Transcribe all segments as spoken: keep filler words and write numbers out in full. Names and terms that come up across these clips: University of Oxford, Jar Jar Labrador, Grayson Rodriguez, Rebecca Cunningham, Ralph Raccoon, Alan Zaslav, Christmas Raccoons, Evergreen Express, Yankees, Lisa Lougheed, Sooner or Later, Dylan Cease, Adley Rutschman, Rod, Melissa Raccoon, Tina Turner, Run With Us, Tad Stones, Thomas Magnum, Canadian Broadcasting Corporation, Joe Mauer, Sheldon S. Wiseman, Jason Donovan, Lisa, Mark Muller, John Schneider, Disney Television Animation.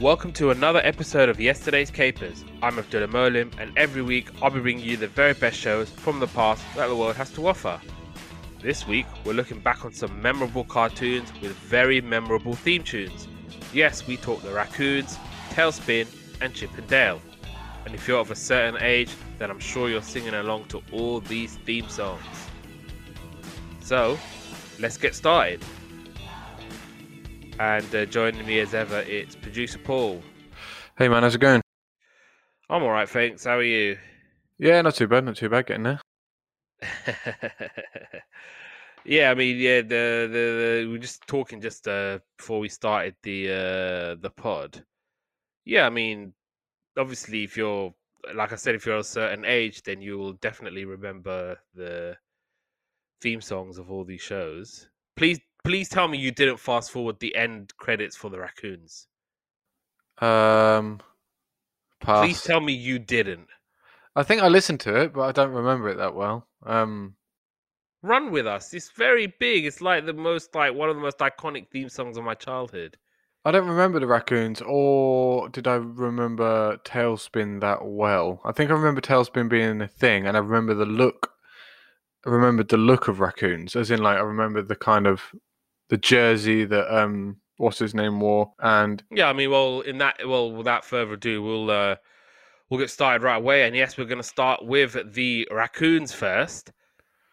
Welcome to another episode of Yesterday's Capers. I'm Abdullah Molim, and every week I'll be bringing you the very best shows from the past that the world has to offer. This week we're looking back on some memorable cartoons with very memorable theme tunes. Yes, we talk The Raccoons, Tailspin and Chip and Dale. And if you're of a certain age, then I'm sure you're singing along to all these theme songs. So, let's get started. And uh, joining me as ever, it's producer Paul. Hey man, how's it going? I'm alright, thanks. How are you? Yeah, not too bad, not too bad, getting there. yeah, I mean, yeah, the, the, the we were just talking just uh, before we started the uh, the pod. Yeah, I mean, obviously if you're, like I said, if you're a certain age, then you will definitely remember the theme songs of all these shows. Please Please tell me you didn't fast forward the end credits for The Raccoons. Um, pass. Please tell me you didn't. I think I listened to it, but I don't remember it that well. Um, Run With Us. It's very big. It's like the most, like one of the most iconic theme songs of my childhood. I don't remember The Raccoons, or did I remember Tailspin that well? I think I remember Tailspin being a thing, and I remember the look. I remembered the look of Raccoons, as in, like, I remember the kind of the jersey that um what's his name wore. And yeah, I mean, well, in that, well, without further ado, we'll uh, we'll get started right away. And yes, we're going to start with the Raccoons first.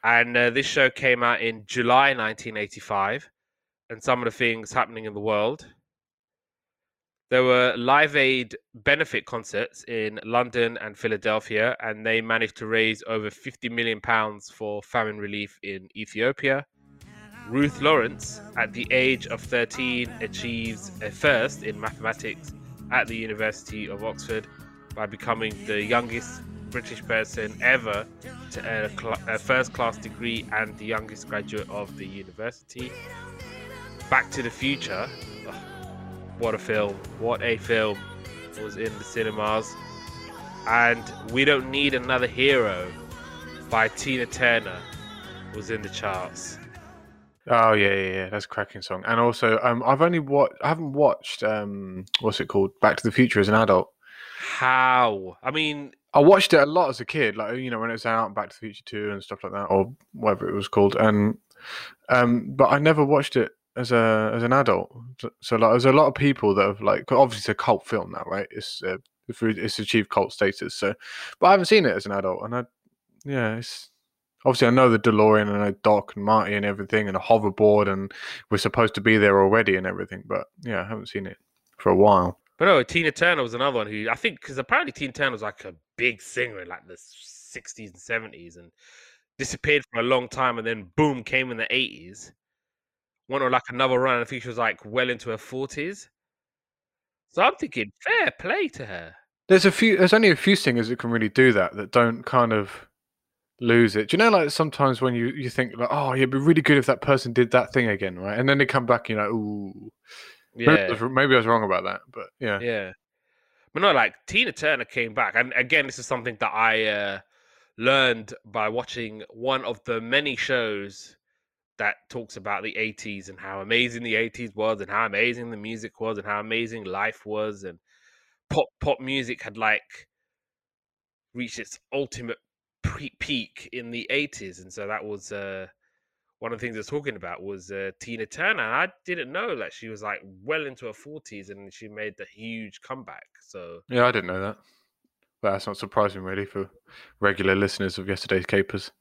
And uh, this show came out in July nineteen eighty-five. And some of the things happening in the world: there were Live Aid benefit concerts in London and Philadelphia, and they managed to raise over fifty million pounds for famine relief in Ethiopia. Ruth Lawrence, at the age of thirteen, achieves a first in mathematics at the University of Oxford by becoming the youngest British person ever to earn a, cl- a first-class degree and the youngest graduate of the university. Back to the Future. Ugh, what a film. What a film. It was in the cinemas. And We Don't Need Another Hero by Tina Turner was in the charts. Oh yeah, yeah, yeah, that's a cracking song. And also, um, I've only watched, I haven't watched, um, what's it called, Back to the Future as an adult. How? I mean, I watched it a lot as a kid, like, you know, when it was out, Back to the Future Two and stuff like that, or whatever it was called. And um, but I never watched it as a as an adult. So, so like, there's a lot of people that have, like, obviously it's a cult film now, right? It's uh, it's achieved cult status. So, but I haven't seen it as an adult, and I, yeah, it's. Obviously, I know the DeLorean, and I know Doc and Marty and everything, and a hoverboard, and we're supposed to be there already and everything. But yeah, I haven't seen it for a while. But no, Tina Turner was another one who I think, because apparently Tina Turner was like a big singer in like the sixties and seventies, and disappeared for a long time, and then boom, came in the eighties. Went on like another run, and I think she was like well into her forties. So I'm thinking, fair play to her. There's a few. There's only a few singers that can really do that. That don't kind of. Lose it. Do you know, like, sometimes when you, you think, like, oh, it'd be really good if that person did that thing again, right? And then they come back, you know, ooh. Yeah. Maybe, maybe I was wrong about that, but yeah. Yeah. But no, like, Tina Turner came back. And again, this is something that I uh, learned by watching one of the many shows that talks about the eighties and how amazing the eighties was and how amazing the music was and how amazing life was. And pop pop music had, like, reached its ultimate peak in the eighties, and so that was uh one of the things I was talking about was uh, Tina Turner. And I didn't know that she was like well into her forties and she made the huge comeback. So yeah, I didn't know that, but that's not surprising really for regular listeners of Yesterday's Capers.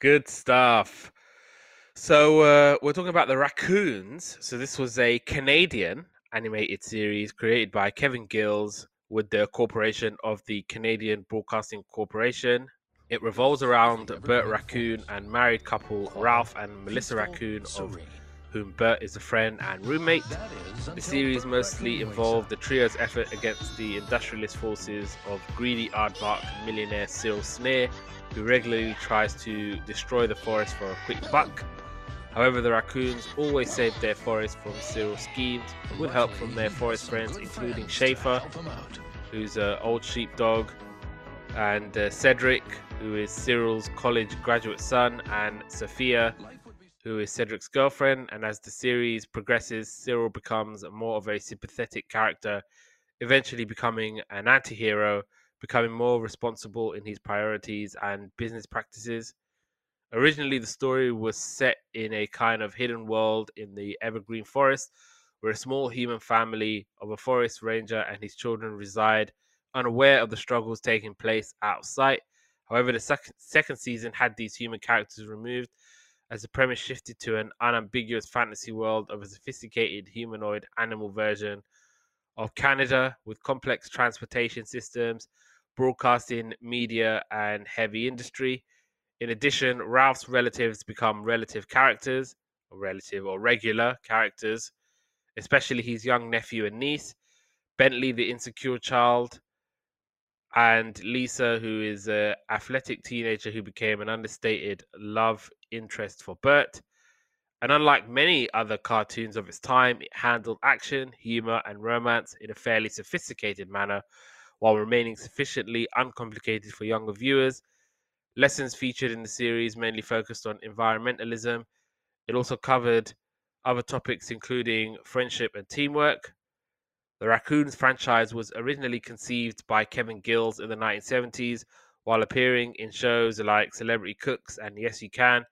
Good stuff. So uh we're talking about The Raccoons. So this was a Canadian animated series created by Kevin Gillis with the corporation of the Canadian Broadcasting Corporation. It revolves around Bert Raccoon and married couple Ralph and Melissa Raccoon, of whom Bert is a friend and roommate. The series mostly involved the trio's effort against the industrialist forces of greedy aardvark millionaire Cyril Sneer, who regularly tries to destroy the forest for a quick buck. However, the Raccoons always save their forest from Cyril's schemes, with help from their forest friends, including Schaefer, who's an old sheepdog, and uh, Cedric, who is Cyril's college graduate son, and Sophia who is Cedric's girlfriend, and as the series progresses, Cyril becomes more of a sympathetic character, eventually becoming an anti-hero, becoming more responsible in his priorities and business practices. Originally, the story was set in a kind of hidden world in the Evergreen Forest, where a small human family of a forest ranger and his children reside, unaware of the struggles taking place outside. However, the sec- second season had these human characters removed, as the premise shifted to an unambiguous fantasy world of a sophisticated humanoid animal version of Canada, with complex transportation systems, broadcasting, media, and heavy industry. In addition, Ralph's relatives become relative characters, or relative or regular characters, especially his young nephew and niece, Bentley, the insecure child, and Lisa, who is an athletic teenager who became an understated love interest for Bert. And unlike many other cartoons of its time, it handled action, humor, and romance in a fairly sophisticated manner, while remaining sufficiently uncomplicated for younger viewers. Lessons featured in the series mainly focused on environmentalism. It also covered other topics including friendship and teamwork. The Raccoons franchise was originally conceived by Kevin Gillis in the nineteen seventies, while appearing in shows like Celebrity Cooks and Yes You Can.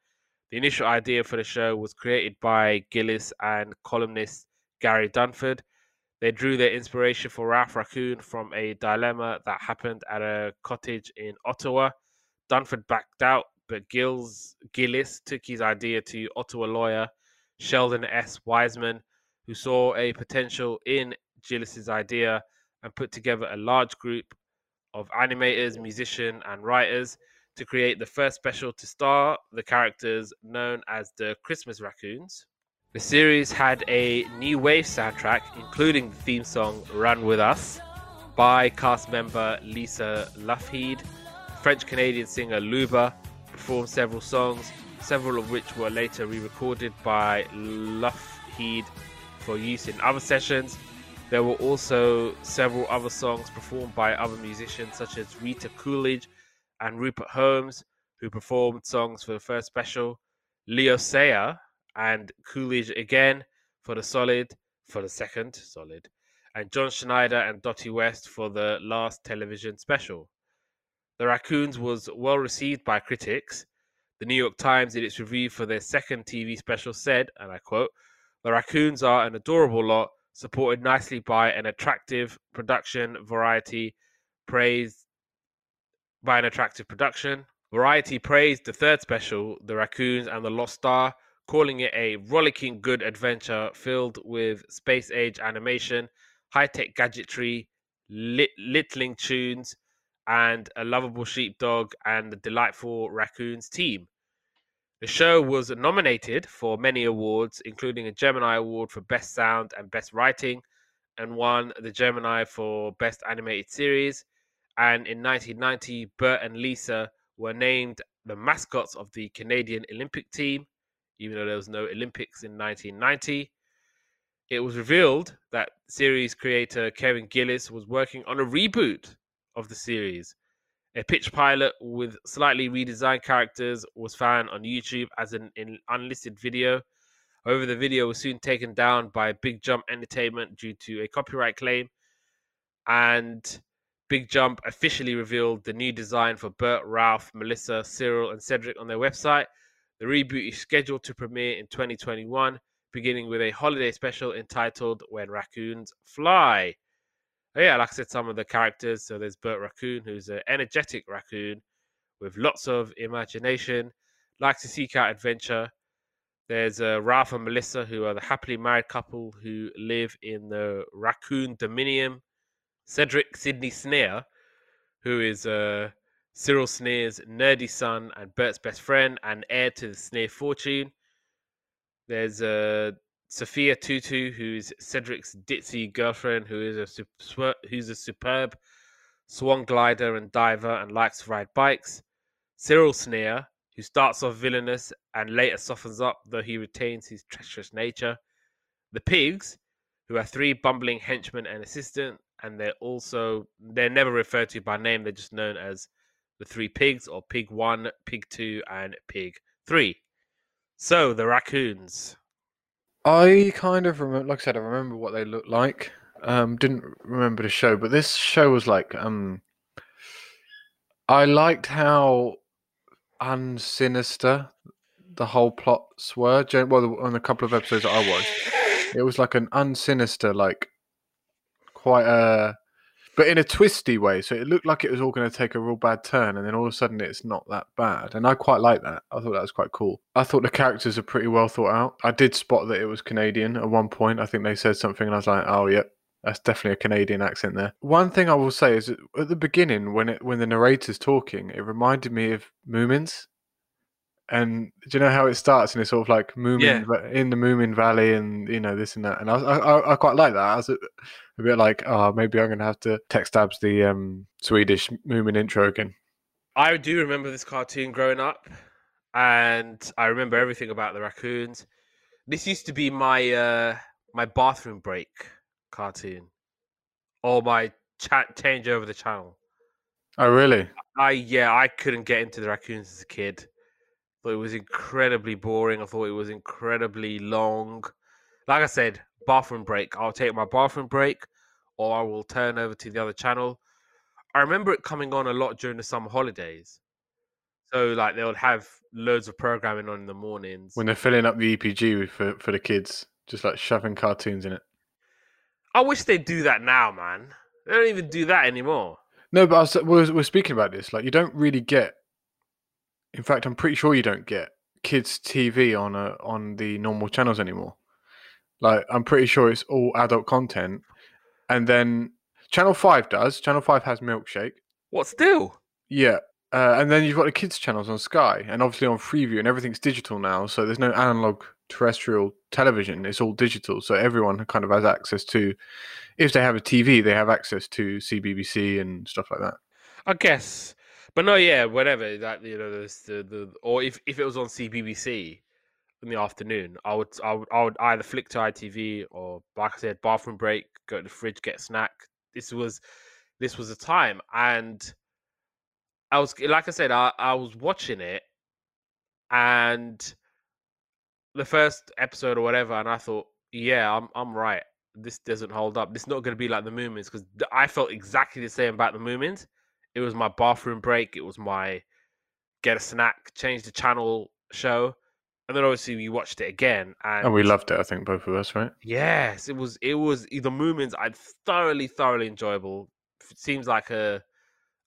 The initial idea for the show was created by Gillis and columnist Gary Dunford. They drew their inspiration for Ralph Raccoon from a dilemma that happened at a cottage in Ottawa. Dunford backed out, but Gillis, Gillis took his idea to Ottawa lawyer Sheldon S. Wiseman, who saw a potential in Gillis's idea and put together a large group of animators, musicians, and writers to create the first special to star the characters known as the Christmas Raccoons. The series had a new wave soundtrack, including the theme song Run With Us by cast member Lisa Lougheed. French-Canadian singer Luba performed several songs, several of which were later re-recorded by Lougheed for use in other sessions. There were also several other songs performed by other musicians such as Rita Coolidge and Rupert Holmes, who performed songs for the first special. Leo Sayer and Coolidge again for the solid, for the second solid, and John Schneider and Dottie West for the last television special. The Raccoons was well received by critics. The New York Times, in its review for their second T V special, said, and I quote, "The Raccoons are an adorable lot, supported nicely by an attractive production, Variety praised by an attractive production. Variety praised the third special, The Raccoons and the Lost Star, calling it a rollicking good adventure filled with space-age animation, high-tech gadgetry, lit- littling tunes, and a lovable sheepdog and the delightful Raccoons team." The show was nominated for many awards, including a Gemini Award for Best Sound and Best Writing, and won the Gemini for Best Animated Series. And in nineteen ninety, Bert and Lisa were named the mascots of the Canadian Olympic team, even though there was no Olympics in nineteen ninety. It was revealed that series creator Kevin Gillis was working on a reboot of the series. A pitch pilot with slightly redesigned characters was found on YouTube as an unlisted video. However, the video was soon taken down by Big Jump Entertainment due to a copyright claim, and Big Jump officially revealed the new design for Bert, Ralph, Melissa, Cyril, and Cedric on their website. The reboot is scheduled to premiere in twenty twenty-one, beginning with a holiday special entitled When Raccoons Fly. Oh yeah, like I said, some of the characters. So there's Bert Raccoon, who's an energetic raccoon with lots of imagination, likes to seek out adventure. There's uh, Ralph and Melissa, who are the happily married couple who live in the Raccoon Dominium. Cedric Sidney Snare, who is uh, Cyril Sneer's nerdy son and Bert's best friend and heir to the Sneer fortune. There's a... Uh, Sophia Tutu, who is Cedric's ditzy girlfriend, who is a super, who's a superb swan glider and diver and likes to ride bikes. Cyril Sneer, who starts off villainous and later softens up, though he retains his treacherous nature. The Pigs, who are three bumbling henchmen and assistant, and they're also, they're never referred to by name, they're just known as the Three Pigs, or Pig one, Pig two, and Pig three. So, the raccoons. I kind of remember, like I said, I remember what they looked like. Um, didn't remember the show, but this show was like, um, I liked how unsinister the whole plots were. Well, on a couple of episodes that I watched, it was like an unsinister, like quite a, but in a twisty way. So it looked like it was all going to take a real bad turn, and then all of a sudden it's not that bad. And I quite like that. I thought that was quite cool. I thought the characters are pretty well thought out. I did spot that it was Canadian at one point. I think they said something, and I was like, oh, yeah. That's definitely a Canadian accent there. One thing I will say is, at the beginning, when it when the narrator's talking, it reminded me of Moomins. And do you know how it starts? And it's sort of like Moomin, yeah, in the Moomin Valley, and you know this and that. And I I, I quite like that. I was a, a bit like, oh, maybe I'm going to have to tech stabs the um, Swedish Moomin intro again. I do remember this cartoon growing up, and I remember everything about the raccoons. This used to be my uh, my bathroom break cartoon, or my chat change over the channel. Oh really? I yeah, I couldn't get into the raccoons as a kid. I thought it was incredibly boring. I thought it was incredibly long. Like I said, bathroom break. I'll take my bathroom break, or I will turn over to the other channel. I remember it coming on a lot during the summer holidays. So like they would have loads of programming on in the mornings. When they're filling up the E P G for, for the kids, just like shoving cartoons in it. I wish they'd do that now, man. They don't even do that anymore. No, but I was, we're, we're speaking about this. Like, you don't really get... In fact, I'm pretty sure you don't get kids' T V on a, on the normal channels anymore. Like, I'm pretty sure it's all adult content. And then Channel five does. Channel five has Milkshake. What, still? Yeah. Uh, and then you've got the kids' channels on Sky. And obviously on Freeview, and everything's digital now. So there's no analogue terrestrial television, it's all digital, so everyone kind of has access to, if they have a T V, they have access to C B B C and stuff like that, I guess. But no, yeah, whatever that, you know, the, the, the or if, if it was on C B B C in the afternoon, I would I would I would either flick to I T V, or like I said, bathroom break, go to the fridge, get a snack. This was this was a time, and I was like I said, I, I was watching it, and the first episode or whatever, and I thought, yeah, I'm I'm right. This doesn't hold up. This is not going to be like the Moomins, because I felt exactly the same about the Moomins. It was my bathroom break. It was my get a snack, change the channel show, and then obviously we watched it again, and, and we loved it. I think both of us, right? Yes, it was. It was the Moomins. I thoroughly, thoroughly enjoyable. It seems like a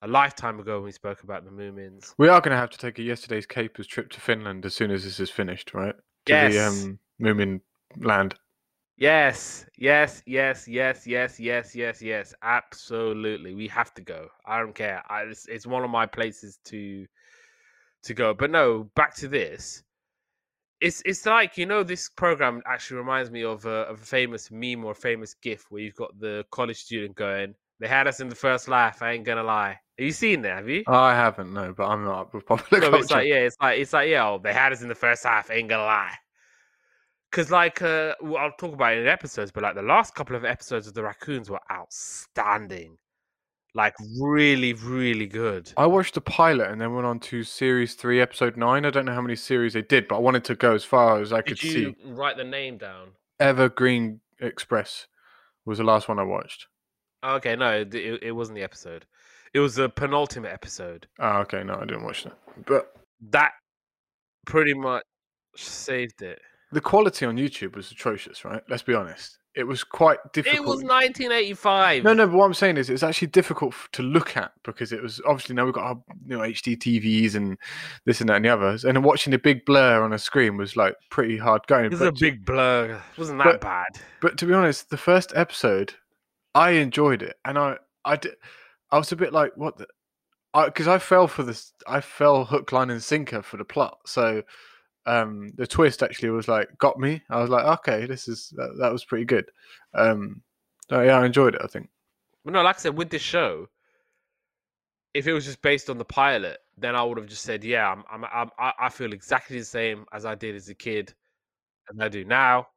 a lifetime ago when we spoke about the Moomins. We are going to have to take a Yesterday's Capers trip to Finland as soon as this is finished, right? To yes. the um, Moomin land. Yes, yes, yes, yes, yes, yes, yes, yes. Absolutely, we have to go. I don't care. I, it's, it's one of my places to to go. But no, back to this. It's it's like, you know, this program actually reminds me of a, of a famous meme or a famous GIF where you've got the college student going, "They had us in the first laugh. I ain't gonna lie." Have you seen that? Have you? I haven't, no, but I'm not up with popular culture. It's like, yeah, it's like, it's like, yeah, oh, they had us in the first half, ain't gonna lie. Because, like, uh, I'll talk about it in episodes, but, like, the last couple of episodes of The Raccoons were outstanding. Like, really, really good. I watched the pilot and then went on to Series three, Episode nine. I don't know how many series they did, but I wanted to go as far as I could see. Did you write the name down? Evergreen Express was the last one I watched. Okay, no, it, it wasn't the episode. It was the penultimate episode. Oh, okay. No, I didn't watch that. But that pretty much saved it. The quality on YouTube was atrocious, right? Let's be honest. It was quite difficult. It was nineteen eighty-five. No, no, but what I'm saying is it's actually difficult to look at, because it was obviously now we've got our, you know, H D T Vs and this and that and the others. And watching the big blur on a screen was like pretty hard going. It was a big blur. It wasn't that but, bad. But to be honest, the first episode, I enjoyed it. And I, I did... I was a bit like, what the... Because I, I fell for this... I fell hook, line, and sinker for the plot. So um, the twist actually was like, got me. I was like, okay, this is... That, that was pretty good. Um, so yeah, I enjoyed it, I think. But no, like I said, with this show, if it was just based on the pilot, then I would have just said, yeah, I'm, I'm, I'm, I feel exactly the same as I did as a kid and I do now.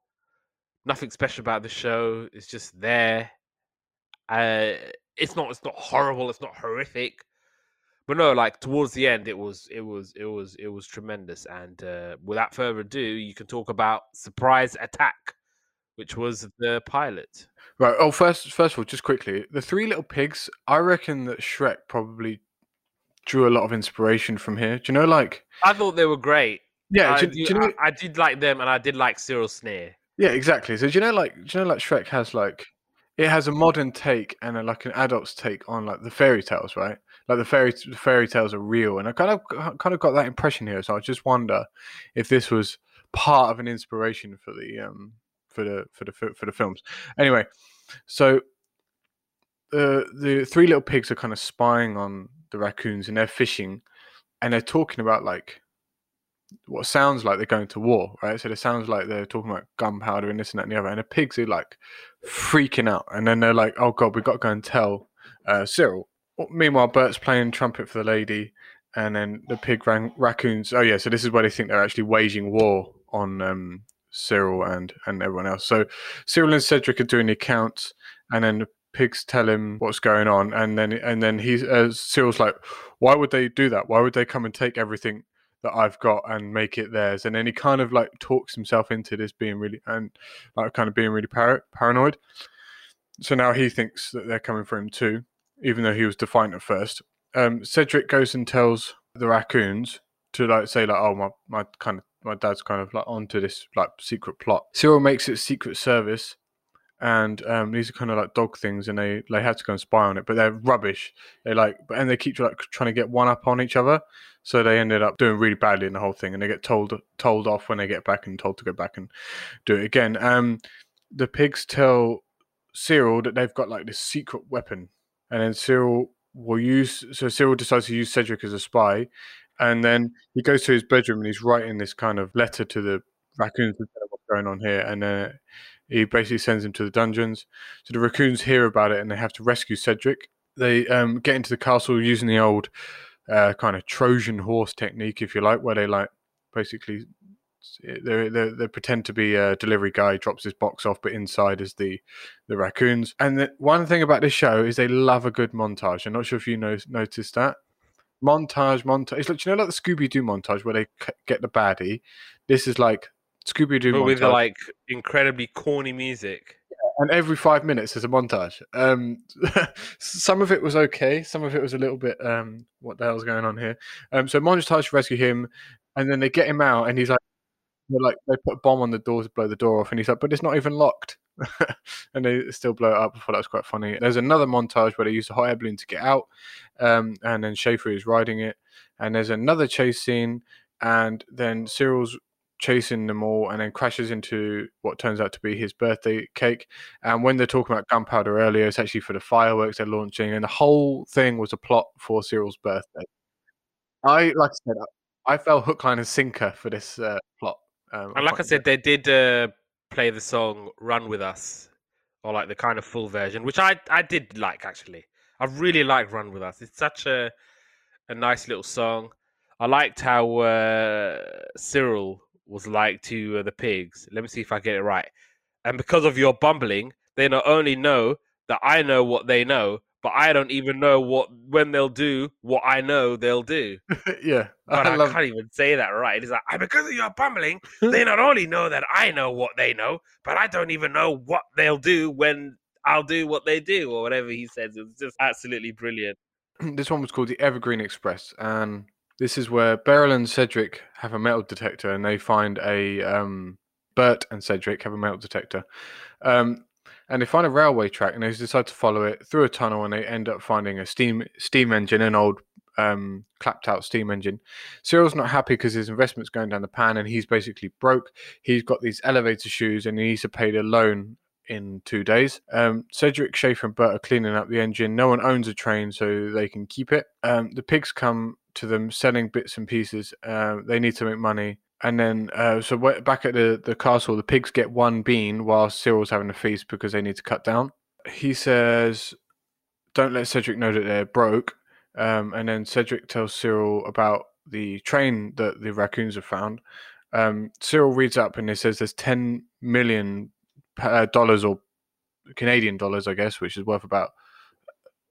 Nothing special about the show. It's just there. Uh... It's not. It's not horrible. It's not horrific. But no, like towards the end, it was it was it was it was tremendous. And uh, without further ado, you can talk about Surprise Attack, which was the pilot. Right. Oh, first first of all, just quickly, the Three Little Pigs. I reckon that Shrek probably drew a lot of inspiration from here. Do you know? Like, I thought they were great. Yeah, I, do, do, do you know, I, I did like them, and I did like Cyril Sneer. Yeah, exactly. So do you know, like, do you know, like Shrek has like, it has a modern take and a, like an adult's take on like the fairy tales, right? Like the fairy the fairy tales are real, and I kind of kind of got that impression here. So I just wonder if this was part of an inspiration for the um for the for the for the films. Anyway, so the uh, the Three Little Pigs are kind of spying on the raccoons, and they're fishing, and they're talking about like what sounds like they're going to war, right? So it sounds like they're talking about gunpowder and this and that and the other, and the pigs are like freaking out, and then they're like, "Oh God, we got to go and tell uh, Cyril." Meanwhile, Bert's playing trumpet for the lady, and then the pig ran- raccoons. Oh yeah, so this is where they think they're actually waging war on um, Cyril and and everyone else. So Cyril and Cedric are doing the accounts, and then the pigs tell him what's going on, and then and then he's uh, Cyril's like, "Why would they do that? Why would they come and take everything that I've got and make it theirs?" And then he kind of like talks himself into this being really and like kind of being really par- paranoid. So now he thinks that they're coming for him too, even though he was defiant at first. Um, Cedric goes and tells the raccoons to like say like, "Oh, my, my kind of my dad's kind of like onto this like secret plot." Cyril makes it secret service, and um, these are kind of like dog things, and they they had to go and spy on it, but they're rubbish. They like and they keep like trying to get one up on each other, so they ended up doing really badly in the whole thing, and they get told told off when they get back and told to go back and do it again. Um, the pigs tell Cyril that they've got like this secret weapon. And then Cyril will use, so Cyril decides to use Cedric as a spy. And then he goes to his bedroom and he's writing this kind of letter to the raccoons to tell them what's going on here. And uh, he basically sends him to the dungeons. So the raccoons hear about it and they have to rescue Cedric. They um, get into the castle using the old uh, kind of Trojan horse technique, if you like, where they like basically They, they, they pretend to be a delivery guy, drops his box off, but inside is the, the raccoons. And the, one thing about this show is they love a good montage. I'm not sure if you know, noticed that. Montage, montage. It's like, you know, like the Scooby-Doo montage where they c- get the baddie. This is like Scooby-Doo but montage. With like incredibly corny music. Yeah, and every five minutes there's a montage. Um, some of it was okay. Some of it was a little bit, um, what the hell's going on here? Um, so montage rescue him, and then they get him out, and he's like, They're like they put a bomb on the door to blow the door off, and he's like, "But it's not even locked," and they still blow it up. I thought that was quite funny. There's another montage where they use the hot air balloon to get out, um, and then Schaefer is riding it. And there's another chase scene, and then Cyril's chasing them all, and then crashes into what turns out to be his birthday cake. And when they're talking about gunpowder earlier, it's actually for the fireworks they're launching, and the whole thing was a plot for Cyril's birthday. I like I said, I fell hook, line, and sinker for this uh, plot. Um, and like I said, they did uh, play the song Run With Us, or like the kind of full version, which I, I did like, actually. I really like Run With Us. It's such a a nice little song. I liked how uh, Cyril was like to uh, the pigs. Let me see if I get it right. "And because of your bumbling, they not only know that I know what they know, but I don't even know what when they'll do what I know they'll do." Yeah, but I, I can't it. even say that right. It's like, "And because of your bumbling, they not only know that I know what they know, but I don't even know what they'll do when I'll do what they do," or whatever he says. It's just absolutely brilliant. This one was called the Evergreen Express, and this is where Beryl and Cedric have a metal detector, and they find a um, Bert and Cedric have a metal detector. Um, And they find a railway track, and they decide to follow it through a tunnel, and they end up finding a steam steam engine, an old um, clapped-out steam engine. Cyril's not happy because his investment's going down the pan, and he's basically broke. He's got these elevator shoes, and he needs to pay the loan in two days. Um, Cedric, Schaefer, and Bert are cleaning up the engine. No one owns a train, so they can keep it. Um, the pigs come to them selling bits and pieces. Uh, they need to make money. And then, uh, so back at the, the castle, the pigs get one bean while Cyril's having a feast because they need to cut down. He says, "Don't let Cedric know that they're broke." Um, and then Cedric tells Cyril about the train that the raccoons have found. Um, Cyril reads up and he says there's ten million dollars or Canadian dollars, I guess, which is worth about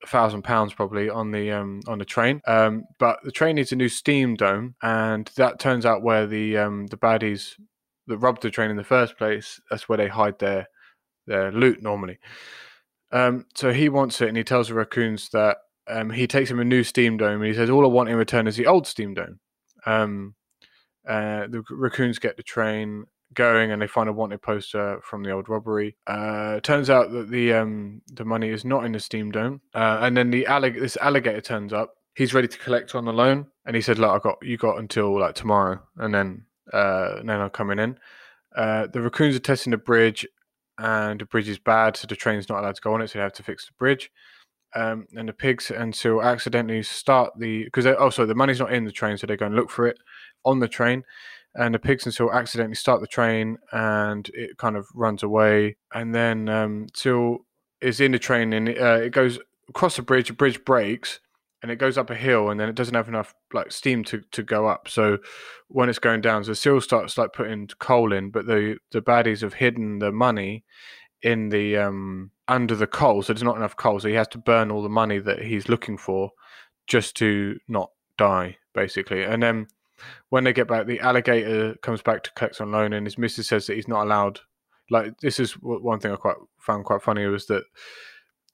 thousand pounds probably on the um on the train, um but the train needs a new steam dome, and that turns out where the um the baddies that robbed the train in the first place, that's where they hide their their loot normally. Um so he wants it, and he tells the raccoons that um he takes him a new steam dome, and he says, all I want in return is the old steam dome. Um uh the raccoons get the train going, and they find a wanted poster from the old robbery. Uh turns out that the um the money is not in the steam dome, uh, and then the allig- this alligator turns up. He's ready to collect on the loan, and he said, look, I got you got until like tomorrow, and then uh and then I'm coming in. Uh the raccoons are testing the bridge, and the bridge is bad, so the train's not allowed to go on it, so they have to fix the bridge. Um and the pigs and so accidentally start the because also the money's not in the train, so they go and look for it on the train. And the pigs and Syl accidentally start the train, and it kind of runs away. And then um, Syl is in the train, and uh, it goes across the bridge. The bridge breaks, and it goes up a hill, and then it doesn't have enough like steam to, to go up. So when it's going down, so Syl starts like putting coal in, but the the baddies have hidden the money in the um, under the coal, so there's not enough coal. So he has to burn all the money that he's looking for just to not die, basically. And then when they get back, the alligator comes back to collect on loan, and his missus says that he's not allowed. Like, this is one thing I quite found quite funny, was that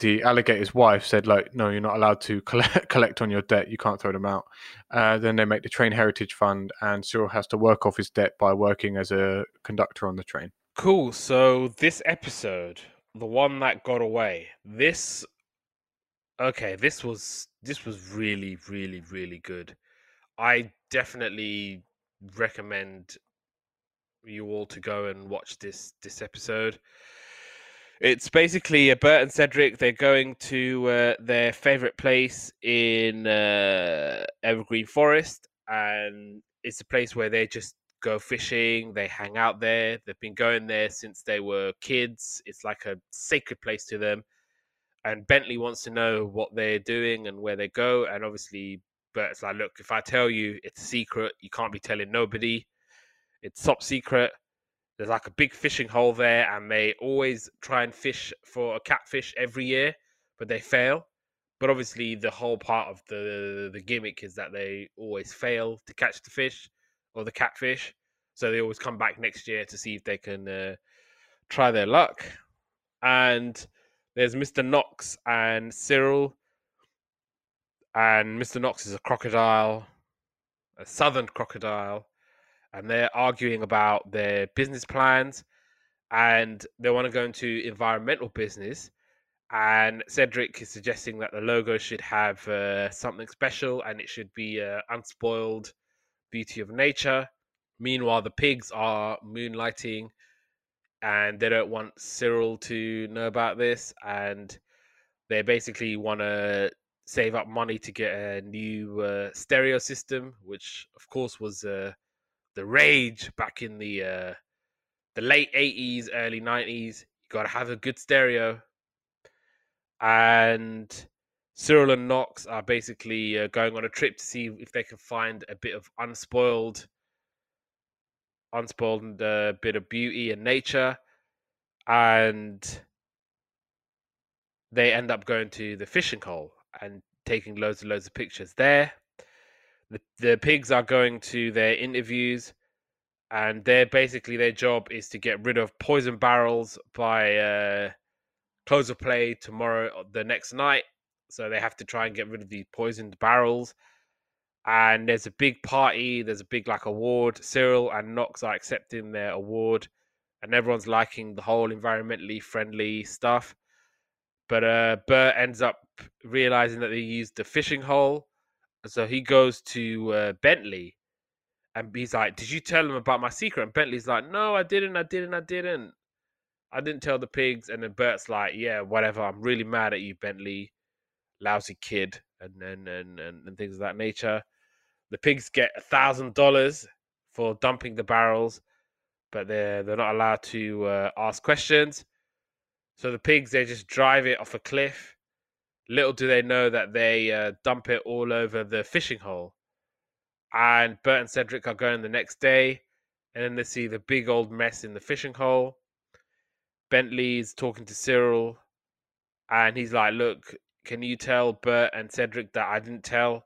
the alligator's wife said, like, no, you're not allowed to collect, collect on your debt. You can't throw them out. Uh, then they make the Train Heritage Fund, and Cyril has to work off his debt by working as a conductor on the train. Cool. So this episode, the one that got away, this... Okay, this was this was really, really, really good. I definitely recommend you all to go and watch this this episode. It's basically Bert and Cedric. They're going to uh, their favorite place in uh, Evergreen Forest, and it's a place where they just go fishing. They hang out there. They've been going there since they were kids. It's like a sacred place to them. And Bentley wants to know what they're doing and where they go, and obviously But it's like, look, if I tell you, it's a secret. You can't be telling nobody. It's top secret. There's like a big fishing hole there, and they always try and fish for a catfish every year, but they fail. But obviously, the whole part of the the gimmick is that they always fail to catch the fish or the catfish, so they always come back next year to see if they can uh, try their luck. And there's Mister Knox and Cyril. And Mister Knox is a crocodile, a southern crocodile, and they're arguing about their business plans, and they want to go into environmental business. And Cedric is suggesting that the logo should have uh, something special, and it should be uh, unspoiled beauty of nature. Meanwhile, the pigs are moonlighting, and they don't want Cyril to know about this, and they basically want to save up money to get a new uh, stereo system, which of course was uh, the rage back in the uh, the late eighties, early nineties. You gotta have a good stereo. And Cyril and Knox are basically uh, going on a trip to see if they can find a bit of unspoiled unspoiled uh, bit of beauty and nature, and they end up going to the fishing hole and taking loads and loads of pictures there. The, the pigs are going to their interviews, and they're basically their job is to get rid of poison barrels by uh, close of play tomorrow, the next night. So they have to try and get rid of these poisoned barrels. And there's a big party. There's a big like award. Cyril and Knox are accepting their award, and everyone's liking the whole environmentally friendly stuff. But uh, Bert ends up realizing that they used the fishing hole. So he goes to uh, Bentley, and he's like, did you tell them about my secret? And Bentley's like, no, I didn't, I didn't, I didn't. I didn't tell the pigs. And then Bert's like, yeah, whatever. I'm really mad at you, Bentley. Lousy kid. And and, and, and things of that nature. The pigs get one thousand dollars for dumping the barrels, but they're, they're not allowed to uh, ask questions. So the pigs, they just drive it off a cliff. Little do they know that they uh, dump it all over the fishing hole. And Bert and Cedric are going the next day, and then they see the big old mess in the fishing hole. Bentley's talking to Cyril, and he's like, look, can you tell Bert and Cedric that I didn't tell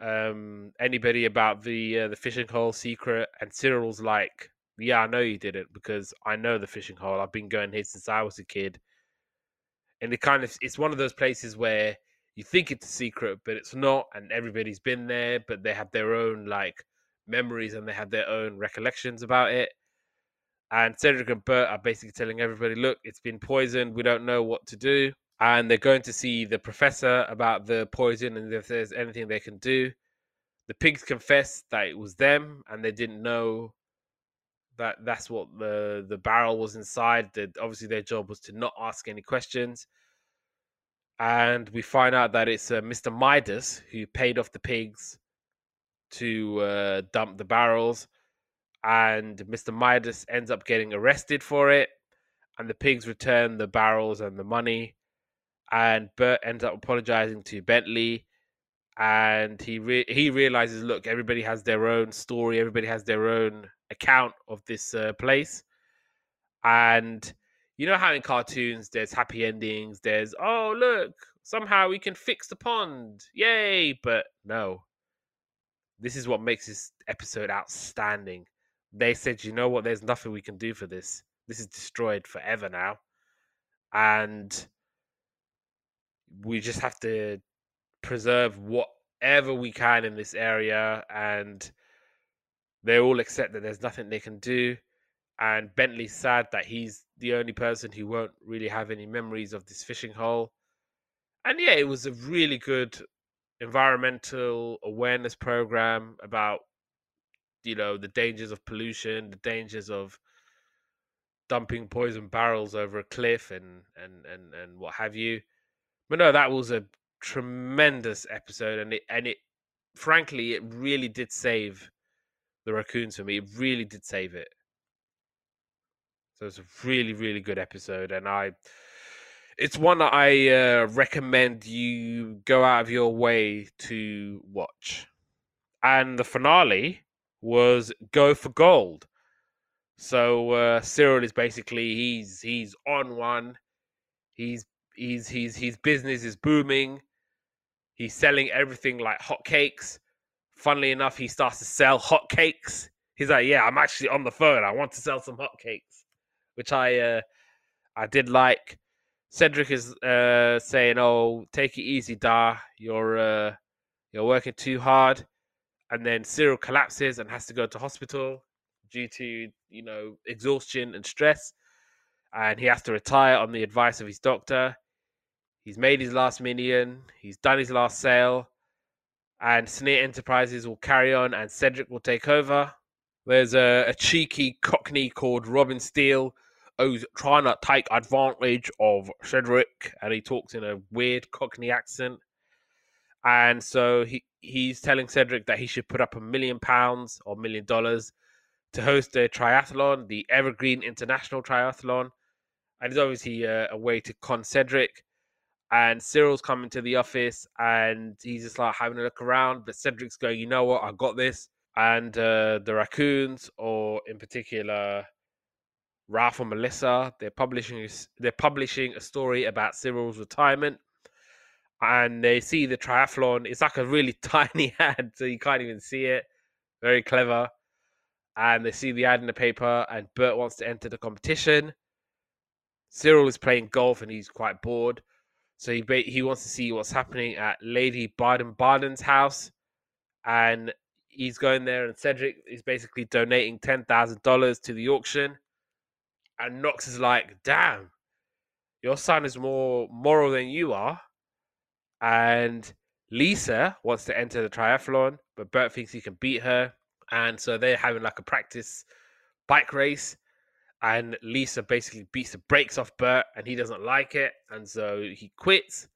um, anybody about the uh, the fishing hole secret? And Cyril's like, yeah, I know you did it because I know the fishing hole. I've been going here since I was a kid. And it kind of, it's one of those places where you think it's a secret, but it's not. And everybody's been there, but they have their own like memories and they have their own recollections about it. And Cedric and Bert are basically telling everybody, look, it's been poisoned. We don't know what to do. And they're going to see the professor about the poison and if there's anything they can do. The pigs confess that it was them and they didn't know that that's what the, the barrel was inside. That obviously their job was to not ask any questions. And we find out that it's uh, Mister Midas who paid off the pigs to uh, dump the barrels. And Mister Midas ends up getting arrested for it. And the pigs return the barrels and the money. And Bert ends up apologizing to Bentley. And he re- he realizes, look, everybody has their own story. Everybody has their own account of this uh, place. And you know how in cartoons there's happy endings. There's, oh, look, somehow we can fix the pond. Yay. But no. This is what makes this episode outstanding. They said, you know what? There's nothing we can do for this. This is destroyed forever now. And we just have to preserve whatever we can in this area. And they all accept that there's nothing they can do. And Bentley's sad that he's the only person who won't really have any memories of this fishing hole. And yeah, it was a really good environmental awareness program about, you know, the dangers of pollution, the dangers of dumping poison barrels over a cliff and, and, and, and what have you. But no, that was a tremendous episode. And it, and it, frankly, it really did save the Raccoons for me. It really did save it. So it's a really, really good episode. And I, it's one that I uh, recommend you go out of your way to watch. And the finale was Go for Gold. So uh, Cyril is basically, he's he's on one. He's he's he's his business is booming. He's selling everything like hotcakes. Funnily enough, he starts to sell hotcakes. He's like, yeah, I'm actually on the phone. I want to sell some hotcakes, which I uh, I did like. Cedric is uh, saying, "Oh, take it easy, Da. You're uh, you're working too hard." And then Cyril collapses and has to go to hospital due to, you know, exhaustion and stress. And he has to retire on the advice of his doctor. He's made his last million. He's done his last sale. And Sneer Enterprises will carry on and Cedric will take over. There's a, a cheeky cockney called Robin Steele who's trying to take advantage of Cedric. And he talks in a weird cockney accent. And so he, he's telling Cedric that he should put up a million pounds or million dollars to host a triathlon, the Evergreen International Triathlon. And it's obviously a, a way to con Cedric. And Cyril's coming to the office and he's just like having a look around. But Cedric's going, you know what, I got this. And uh, the Raccoons, or in particular, Ralph and Melissa, they're publishing, they're publishing a story about Cyril's retirement. And they see the triathlon. It's like a really tiny ad, so you can't even see it. Very clever. And they see the ad in the paper, and Bert wants to enter the competition. Cyril is playing golf, and he's quite bored. So he he wants to see what's happening at Lady Baden-Baden's house. And he's going there, and Cedric is basically donating ten thousand dollars to the auction. And Knox is like, damn, your son is more moral than you are. And Lisa wants to enter the triathlon, but Bert thinks he can beat her. And so they're having like a practice bike race. And Lisa basically beats the brakes off Bert and he doesn't like it. And so he quits.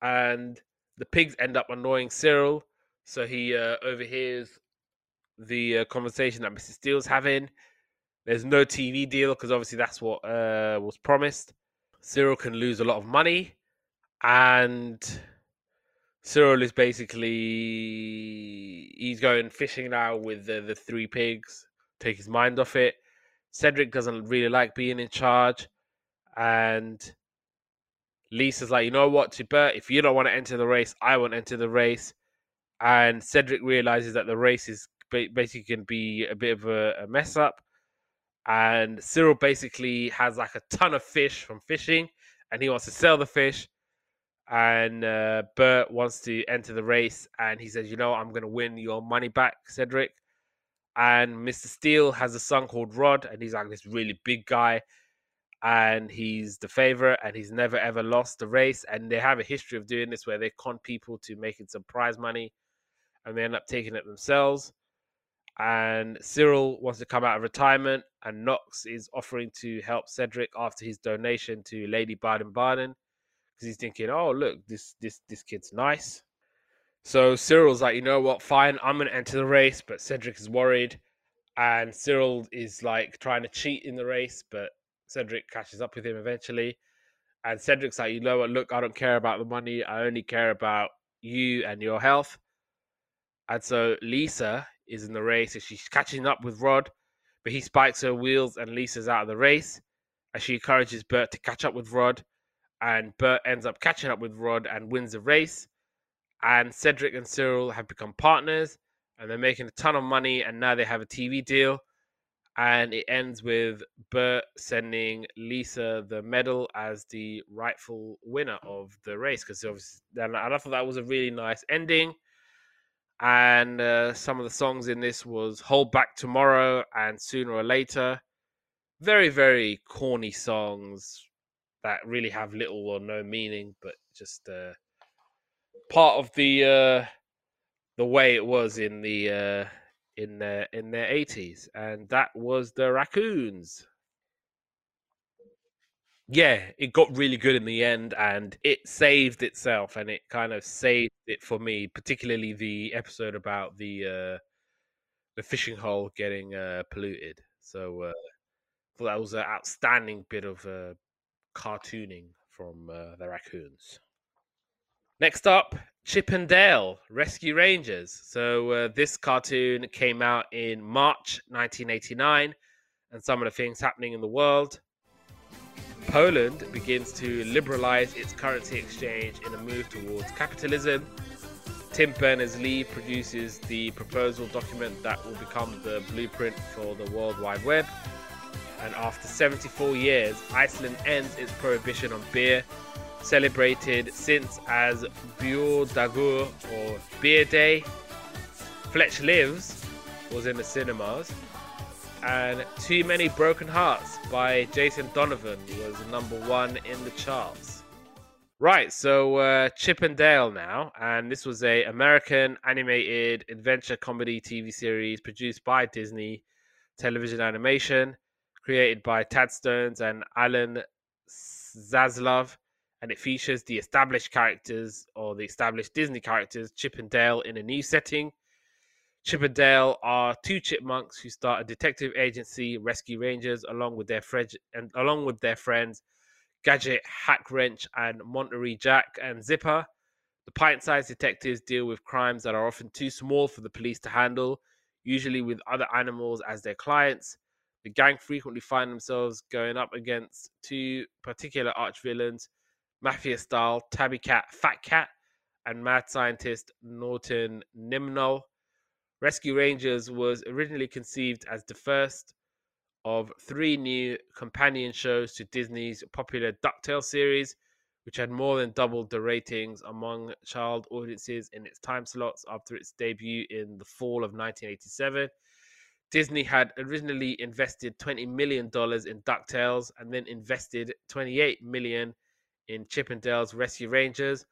And the pigs end up annoying Cyril. So he uh, overhears the uh, conversation that Missus Steele's having. There's no T V deal because obviously that's what uh, was promised. Cyril can lose a lot of money. And Cyril is basically, he's going fishing now with the, the three pigs, take his mind off it. Cedric doesn't really like being in charge. And Lisa's like, you know what, to Bert, if you don't want to enter the race, I won't enter the race. And Cedric realizes that the race is basically going to be a bit of a, a mess up. And Cyril basically has like a ton of fish from fishing, and he wants to sell the fish. And uh, Bert wants to enter the race, and he says, you know, I'm going to win your money back, Cedric. And Mister Steele has a son called Rod, and he's like this really big guy, and he's the favorite, and he's never, ever lost the race. And they have a history of doing this where they con people to making some prize money, and they end up taking it themselves. And Cyril wants to come out of retirement, and Knox is offering to help Cedric after his donation to Lady Baden-Baden. Because he's thinking, oh, look, this this this kid's nice. So Cyril's like, you know what, fine, I'm going to enter the race. But Cedric is worried. And Cyril is like trying to cheat in the race. But Cedric catches up with him eventually. And Cedric's like, you know what, look, I don't care about the money. I only care about you and your health. And so Lisa is in the race. And she's catching up with Rod. But he spikes her wheels and Lisa's out of the race. And she encourages Bert to catch up with Rod. And Bert ends up catching up with Rod and wins the race. And Cedric and Cyril have become partners, and they're making a ton of money, and now they have a T V deal. And it ends with Bert sending Lisa the medal as the rightful winner of the race. Because obviously, and I thought that was a really nice ending. And uh, some of the songs in this was Hold Back Tomorrow and Sooner or Later. Very, very corny songs that really have little or no meaning, but just uh, part of the uh, the way it was in the uh, in their in their eighties, and that was the Raccoons. Yeah, it got really good in the end, and it saved itself, and it kind of saved it for me, particularly the episode about the uh, the fishing hole getting uh, polluted. So uh, I thought that was an outstanding bit of Uh, cartooning from uh, the Raccoons. Next up, Chip and Dale Rescue Rangers. So uh, this cartoon came out in March nineteen eighty-nine, and some of the things happening in the world. Poland begins to liberalize its currency exchange in a move towards capitalism. Tim Berners-Lee produces the proposal document that will become the blueprint for the World Wide Web. And after seventy-four years, Iceland ends its prohibition on beer, celebrated since as Björdagur or Beer Day. Fletch Lives was in the cinemas. And Too Many Broken Hearts by Jason Donovan was number one in the charts. Right, so uh, Chip and Dale now. And this was an American animated adventure comedy T V series produced by Disney Television Animation, created by Tad Stones and Alan Zaslav, and it features the established characters, or the established Disney characters, Chip and Dale in a new setting. Chip and Dale are two chipmunks who start a detective agency, Rescue Rangers, along with their friends, and along with their friends, Gadget Hackwrench and Monterey Jack and Zipper. The pint-sized detectives deal with crimes that are often too small for the police to handle, usually with other animals as their clients. The gang frequently find themselves going up against two particular arch-villains, mafia-style Tabby Cat, Fat Cat, and mad scientist Norton Nimno. Rescue Rangers was originally conceived as the first of three new companion shows to Disney's popular DuckTales series, which had more than doubled the ratings among child audiences in its time slots after its debut in the fall of nineteen eighty-seven. Disney had originally invested twenty million dollars in DuckTales and then invested twenty-eight million dollars in Chip and Dale's Rescue Rangers.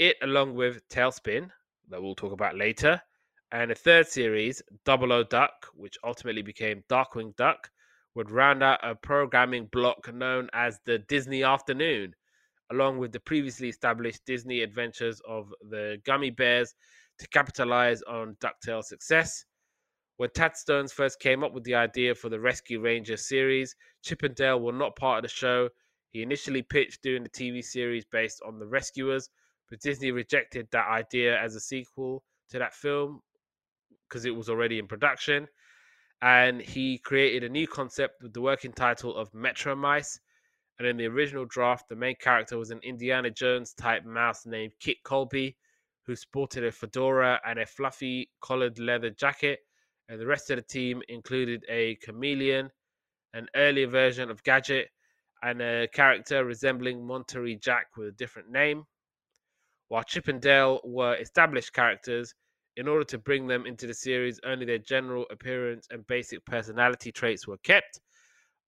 It, along with Tailspin, that we'll talk about later, and a third series, Double O Duck, which ultimately became Darkwing Duck, would round out a programming block known as the Disney Afternoon, along with the previously established Disney Adventures of the Gummy Bears to capitalize on DuckTales' success. When Tad Stones first came up with the idea for the Rescue Ranger series, Chip and Dale were not part of the show. He initially pitched doing the T V series based on The Rescuers, but Disney rejected that idea as a sequel to that film because it was already in production. And he created a new concept with the working title of Metro Mice. And in the original draft, the main character was an Indiana Jones-type mouse named Kit Colby, who sported a fedora and a fluffy collared leather jacket. And the rest of the team included a chameleon, an earlier version of Gadget, and a character resembling Monterey Jack with a different name. While Chip and Dale were established characters, in order to bring them into the series, only their general appearance and basic personality traits were kept.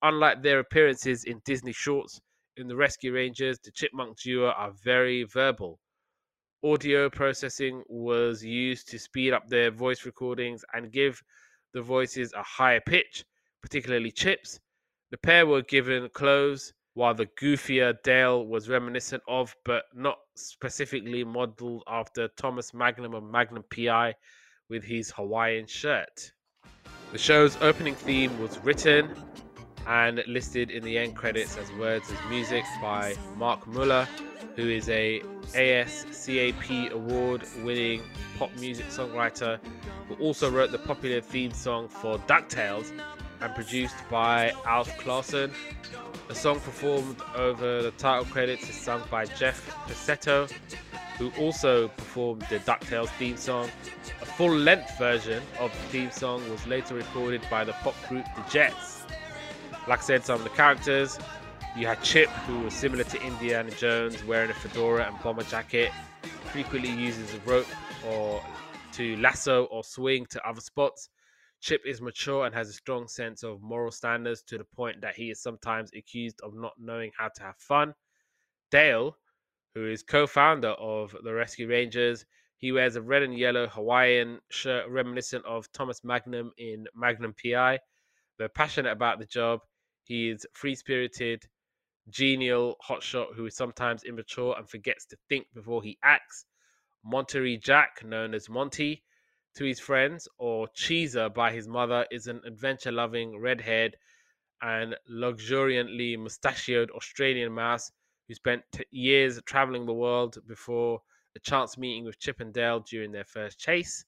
Unlike their appearances in Disney shorts, in the Rescue Rangers, the Chipmunk duo are very verbal. Audio processing was used to speed up their voice recordings and give the voices a higher pitch, particularly Chip's. The pair were given clothes, while the goofier Dale was reminiscent of, but not specifically modeled after, Thomas Magnum of Magnum P I with his Hawaiian shirt. The show's opening theme was written and listed in the end credits as words as music by Mark Muller, who is a ASCAP award-winning pop music songwriter who also wrote the popular theme song for DuckTales and produced by Alf Clausen. The song performed over the title credits is sung by Jeff Picetto, who also performed the DuckTales theme song. A full-length version of the theme song was later recorded by the pop group The Jets. Like I said, some of the characters, you had Chip, who was similar to Indiana Jones, wearing a fedora and bomber jacket, frequently uses a rope or to lasso or swing to other spots. Chip is mature and has a strong sense of moral standards to the point that he is sometimes accused of not knowing how to have fun. Dale, who is co-founder of the Rescue Rangers, he wears a red and yellow Hawaiian shirt reminiscent of Thomas Magnum in Magnum P I. Though passionate about the job, he is free-spirited, genial hotshot who is sometimes immature and forgets to think before he acts. Monterey Jack, known as Monty to his friends, or Cheezer by his mother, is an adventure-loving, red-haired and luxuriantly mustachioed Australian mouse who spent t- years traveling the world before a chance meeting with Chip and Dale during their first chase.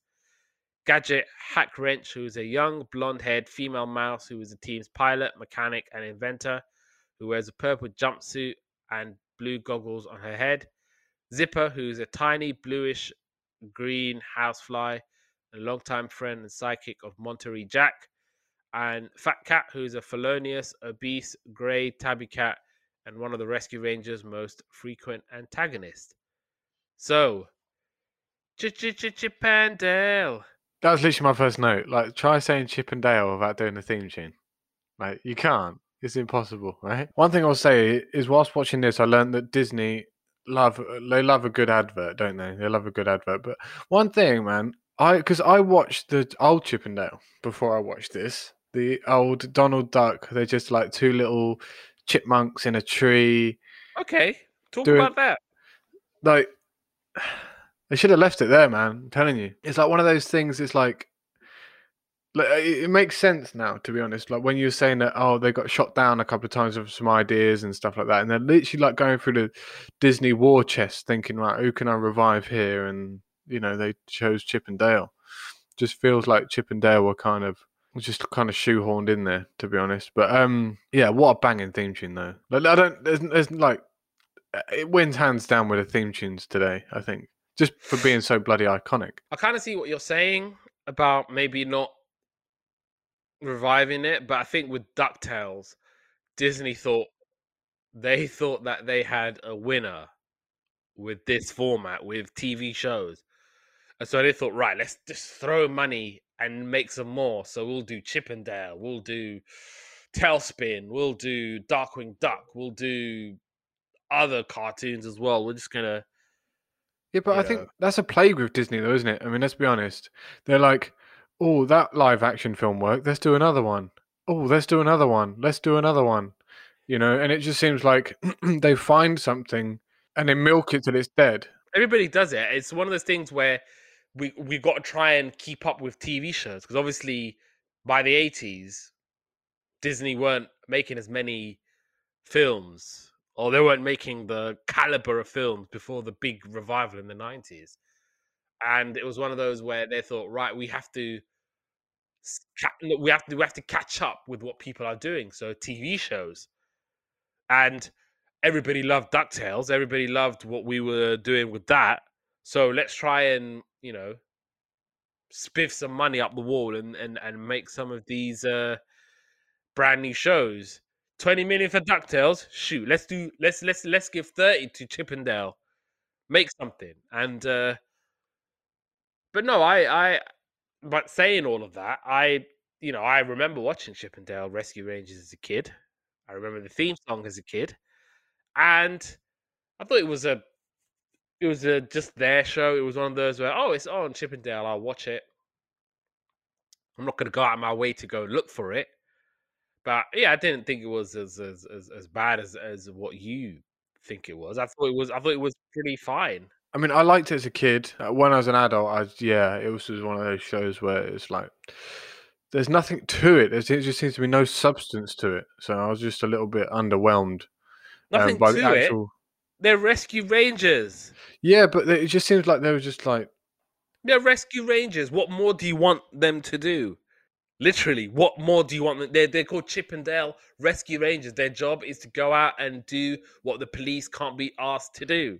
Gadget Hackwrench, who is a young, blonde-haired female mouse who is the team's pilot, mechanic and inventor, who wears a purple jumpsuit and blue goggles on her head. Zipper, who is a tiny, bluish-green housefly, a longtime friend and sidekick of Monterey Jack, and Fat Cat, who's a felonious, obese, grey tabby cat, and one of the Rescue Rangers' most frequent antagonists. So, Chip and Dale. That was literally my first note. Like, try saying Chip and Dale without doing the theme tune. Like, you can't. It's impossible, right? One thing I'll say is, whilst watching this, I learned that Disney love they love a good advert, don't they? They love a good advert. But one thing, man. I because I watched the old Chip and Dale before I watched this. The old Donald Duck. They're just like two little chipmunks in a tree. Okay, talk doing, about that. Like, they should have left it there, man. I'm telling you, it's like one of those things. It's like, like it makes sense now, to be honest. Like when you were saying that, oh, they got shot down a couple of times with some ideas and stuff like that, and they're literally like going through the Disney war chest, thinking, right, who can I revive here? And you know, they chose Chip and Dale. Just feels like Chip and Dale were kind of just kind of shoehorned in there, to be honest. But um, yeah, what a banging theme tune though. Like, I don't, there's, there's like, it wins hands down with the theme tunes today, I think, just for being so bloody iconic. I kind of see what you're saying about maybe not reviving it, but I think with DuckTales, Disney thought they thought that they had a winner with this format, with T V shows. And so they thought, right, let's just throw money and make some more. So we'll do Chip and Dale, we'll do Tailspin, we'll do Darkwing Duck, we'll do other cartoons as well. We're just going to... Yeah, but I know. Think that's a plague with Disney though, isn't it? I mean, let's be honest. They're like, oh, that live action film worked. Let's do another one. Oh, let's do another one. Let's do another one. You know, and it just seems like they find something and they milk it till it's dead. Everybody does it. It's one of those things where we we've got to try and keep up with T V shows, because obviously by the eighties, Disney weren't making as many films, or they weren't making the caliber of films before the big revival in the nineties. And it was one of those where they thought, right, we have to we have to we have to catch up with what people are doing. So T V shows. and everybody loved DuckTales. Everybody loved what we were doing with that. So let's try and, you know, spiff some money up the wall and and, and make some of these uh, brand new shows. twenty million for DuckTales. Shoot, let's do let's let's let's give thirty to Chip and Dale. Make something. And uh, but no, I I but saying all of that, I you know, I remember watching Chip and Dale Rescue Rangers as a kid. I remember the theme song as a kid. And I thought it was a, it was a just their show. It was one of those where, oh, it's on Chip and Dale, I'll watch it. I'm not going to go out of my way to go look for it. But yeah, I didn't think it was as as as, as bad as, as what you think it was. I thought it was. I thought it was pretty fine. I mean, I liked it as a kid. When I was an adult, I yeah, it was, it was one of those shows where it's like, there's nothing to it. There just seems to be no substance to it. So I was just a little bit underwhelmed. Nothing um, by to the actual... it. They're Rescue Rangers. Yeah, but it just seems like they were just like... They're Rescue Rangers. What more do you want them to do? Literally, what more do you want them... They're, they're called Chip and Dale Rescue Rangers. Their job is to go out and do what the police can't be asked to do.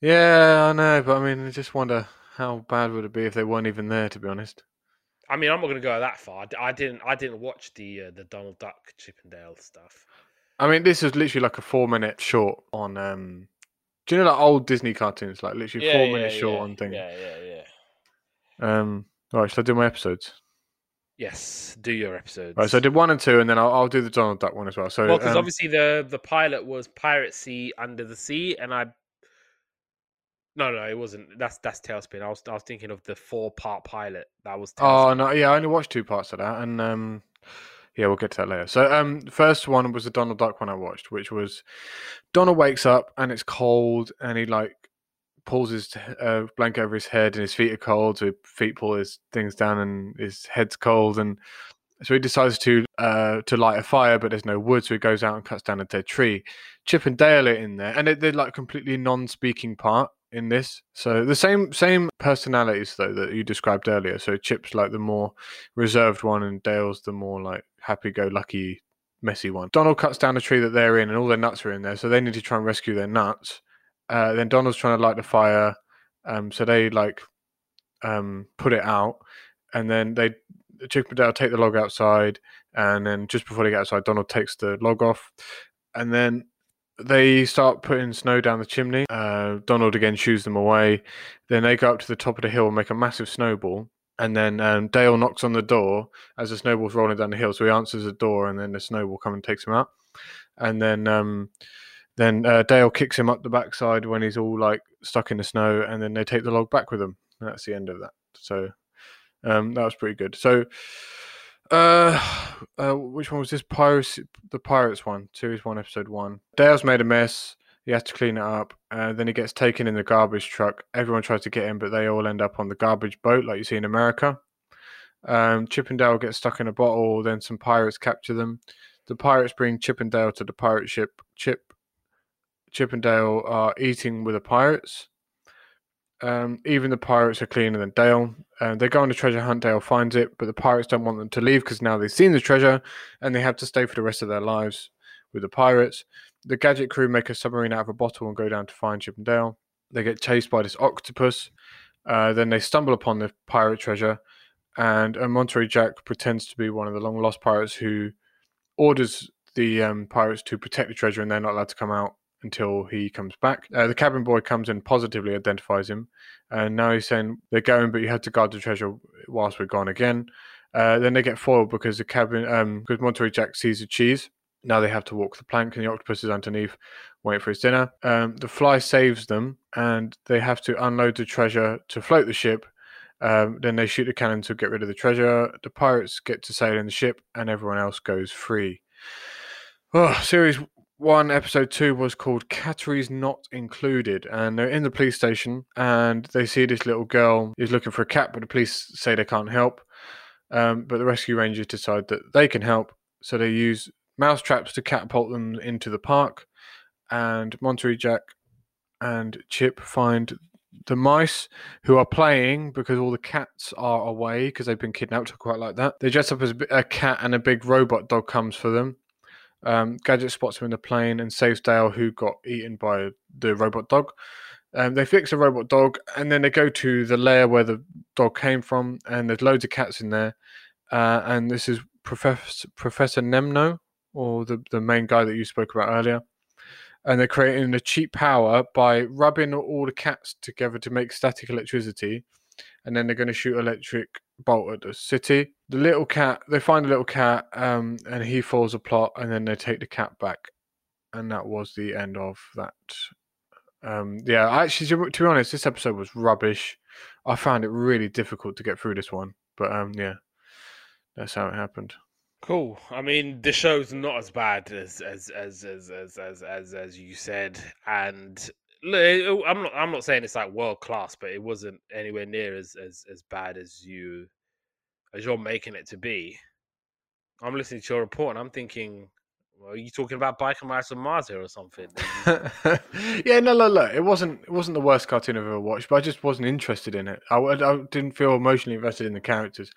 Yeah, I know, but I mean, I just wonder how bad would it be if they weren't even there, to be honest. I mean, I'm not going to go that far. I didn't I didn't watch the uh, the Donald Duck Chip and Dale stuff. I mean, this is literally like a four-minute short on... Um, do you know like old Disney cartoons? Like literally yeah, four yeah, minutes yeah, short yeah, on things. Yeah, yeah, yeah. Um, all right, should I do my episodes? Yes, do your episodes. All right, so I did one and two, and then I'll, I'll do the Donald Duck one as well. So, well, because um, obviously the, the pilot was Piracy Under the Sea, and I... No, no, it wasn't. That's that's Tailspin. I was I was thinking of the four-part pilot. That was Tailspin. Oh, no, yeah, I only watched two parts of that, and... um. Yeah, we'll get to that later. So um, the first one was the Donald Duck one I watched, which was Donald wakes up and it's cold and he like pulls his uh, blanket over his head and his feet are cold. So his feet pull his things down and his head's cold. And so he decides to uh, to light a fire, but there's no wood. So he goes out and cuts down a dead tree. Chip and Dale are in there. And it, they're like completely non-speaking part in this. So the same same personalities, though, that you described earlier. So Chip's like the more reserved one and Dale's the more like happy-go-lucky, messy one. Donald cuts down a tree that they're in and all their nuts are in there, so they need to try and rescue their nuts. Uh, then Donald's trying to light the fire, um, so they, like, um, put it out, and then they Chip and Dale take the log outside, and then just before they get outside, Donald takes the log off, and then they start putting snow down the chimney. Uh, Donald, again, shoos them away. Then they go up to the top of the hill and make a massive snowball. And then um, Dale knocks on the door as the snowball's rolling down the hill. So he answers the door, and then the snowball comes and takes him out. And then um, then uh, Dale kicks him up the backside when he's all like stuck in the snow. And then they take the log back with them. And that's the end of that. So um, that was pretty good. So uh, uh, which one was this? Pirates, the Pirates one, series one, episode one. Dale's made a mess. He has to clean it up, and then he gets taken in the garbage truck. Everyone tries to get him, but they all end up on the garbage boat, like you see in America. Um, Chip and Dale get stuck in a bottle, then some pirates capture them. The pirates bring Chip and Dale to the pirate ship. Chip, Chip and Dale are eating with the pirates. Um, even the pirates are cleaner than Dale. Um, they go on a treasure hunt. Dale finds it, but the pirates don't want them to leave because now they've seen the treasure, and they have to stay for the rest of their lives with the pirates. The gadget crew make a submarine out of a bottle and go down to find Chip and Dale. They get chased by this octopus. Uh, then they stumble upon the pirate treasure. And uh, Monterey Jack pretends to be one of the long-lost pirates who orders the um, pirates to protect the treasure, and they're not allowed to come out until he comes back. Uh, the cabin boy comes and positively identifies him. And now he's saying, they're going, but you have to guard the treasure whilst we're gone again. Uh, then they get foiled because the cabin, um, because Monterey Jack sees the cheese. Now they have to walk the plank, and the octopus is underneath, waiting for his dinner. Um, the fly saves them, and they have to unload the treasure to float the ship. Um, then they shoot the cannon to get rid of the treasure. The pirates get to sail in the ship, and everyone else goes free. Oh, series one, episode two was called Catteries Not Included. And they're in the police station, and they see this little girl is looking for a cat, but the police say they can't help. Um, but the rescue rangers decide that they can help, so they use mousetraps to catapult them into the park, and Monterey Jack and Chip find the mice who are playing because all the cats are away because they've been kidnapped. I quite like that. They dress up as a cat, and a big robot dog comes for them. Um, Gadget spots him in the plane and saves Dale, who got eaten by the robot dog. Um, they fix the robot dog, and then they go to the lair where the dog came from, and there's loads of cats in there. Uh, and this is Professor, Professor Nemno, or the, the main guy that you spoke about earlier. And they're creating a cheap power by rubbing all the cats together to make static electricity. And then they're going to shoot electric bolt at the city. The little cat, they find a little cat, um, and he follows a plot, and then they take the cat back. And that was the end of that. Um, yeah, actually, to be honest, this episode was rubbish. I found it really difficult to get through this one. But um, yeah, that's how it happened. Cool. I mean, the show's not as bad as as as as as as as, as you said, and I'm not I'm not saying it's like world class, but it wasn't anywhere near as as as bad as you as you're making it to be. I'm listening to your report, and I'm thinking, well, are you talking about Biker Mice on Mars here or something? yeah, no, no, no. It wasn't it wasn't the worst cartoon I've ever watched, but I just wasn't interested in it. I, I didn't feel emotionally invested in the characters.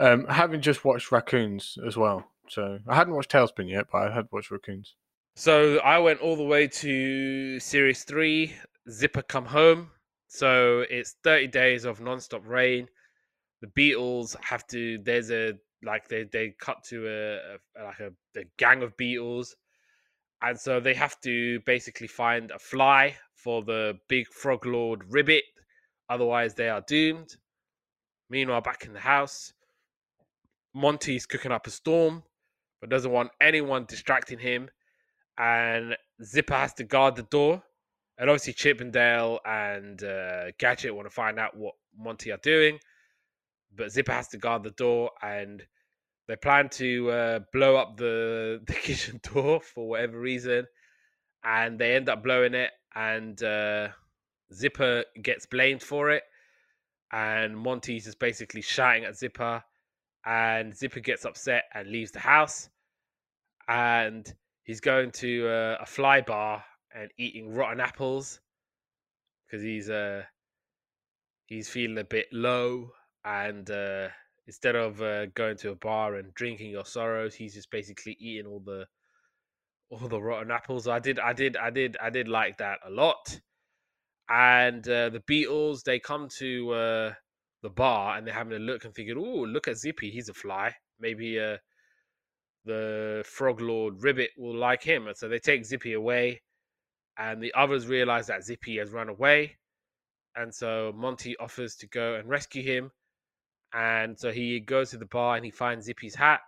Um, having just watched Raccoons as well, so I hadn't watched Tailspin yet, but I had watched Raccoons. So I went all the way to series three, Zipper Come Home. So it's thirty days of non-stop rain. The Beatles have to. There's a like they they cut to a, a like a, a gang of Beatles, and so they have to basically find a fly for the big frog lord Ribbit. Otherwise, they are doomed. Meanwhile, back in the house, Monty's cooking up a storm, but doesn't want anyone distracting him. And Zipper has to guard the door. And obviously Chip and Dale and uh, Gadget want to find out what Monty are doing. But Zipper has to guard the door. And they plan to uh, blow up the, the kitchen door for whatever reason. And they end up blowing it. And uh, Zipper gets blamed for it. And Monty's just basically shouting at Zipper. And Zipper gets upset and leaves the house. And he's going to uh, a fly bar and eating rotten apples because he's uh, he's feeling a bit low. And uh, instead of uh, going to a bar and drinking your sorrows, he's just basically eating all the all the rotten apples. I did, I did, I did, I did like that a lot. And uh, the Beatles, they come to Uh, the bar, and they're having a look and thinking, oh, look at Zippy, he's a fly. Maybe uh, the Frog Lord Ribbit will like him. And so they take Zippy away, and the others realize that Zippy has run away. And so Monty offers to go and rescue him. And so he goes to the bar and he finds Zippy's hat.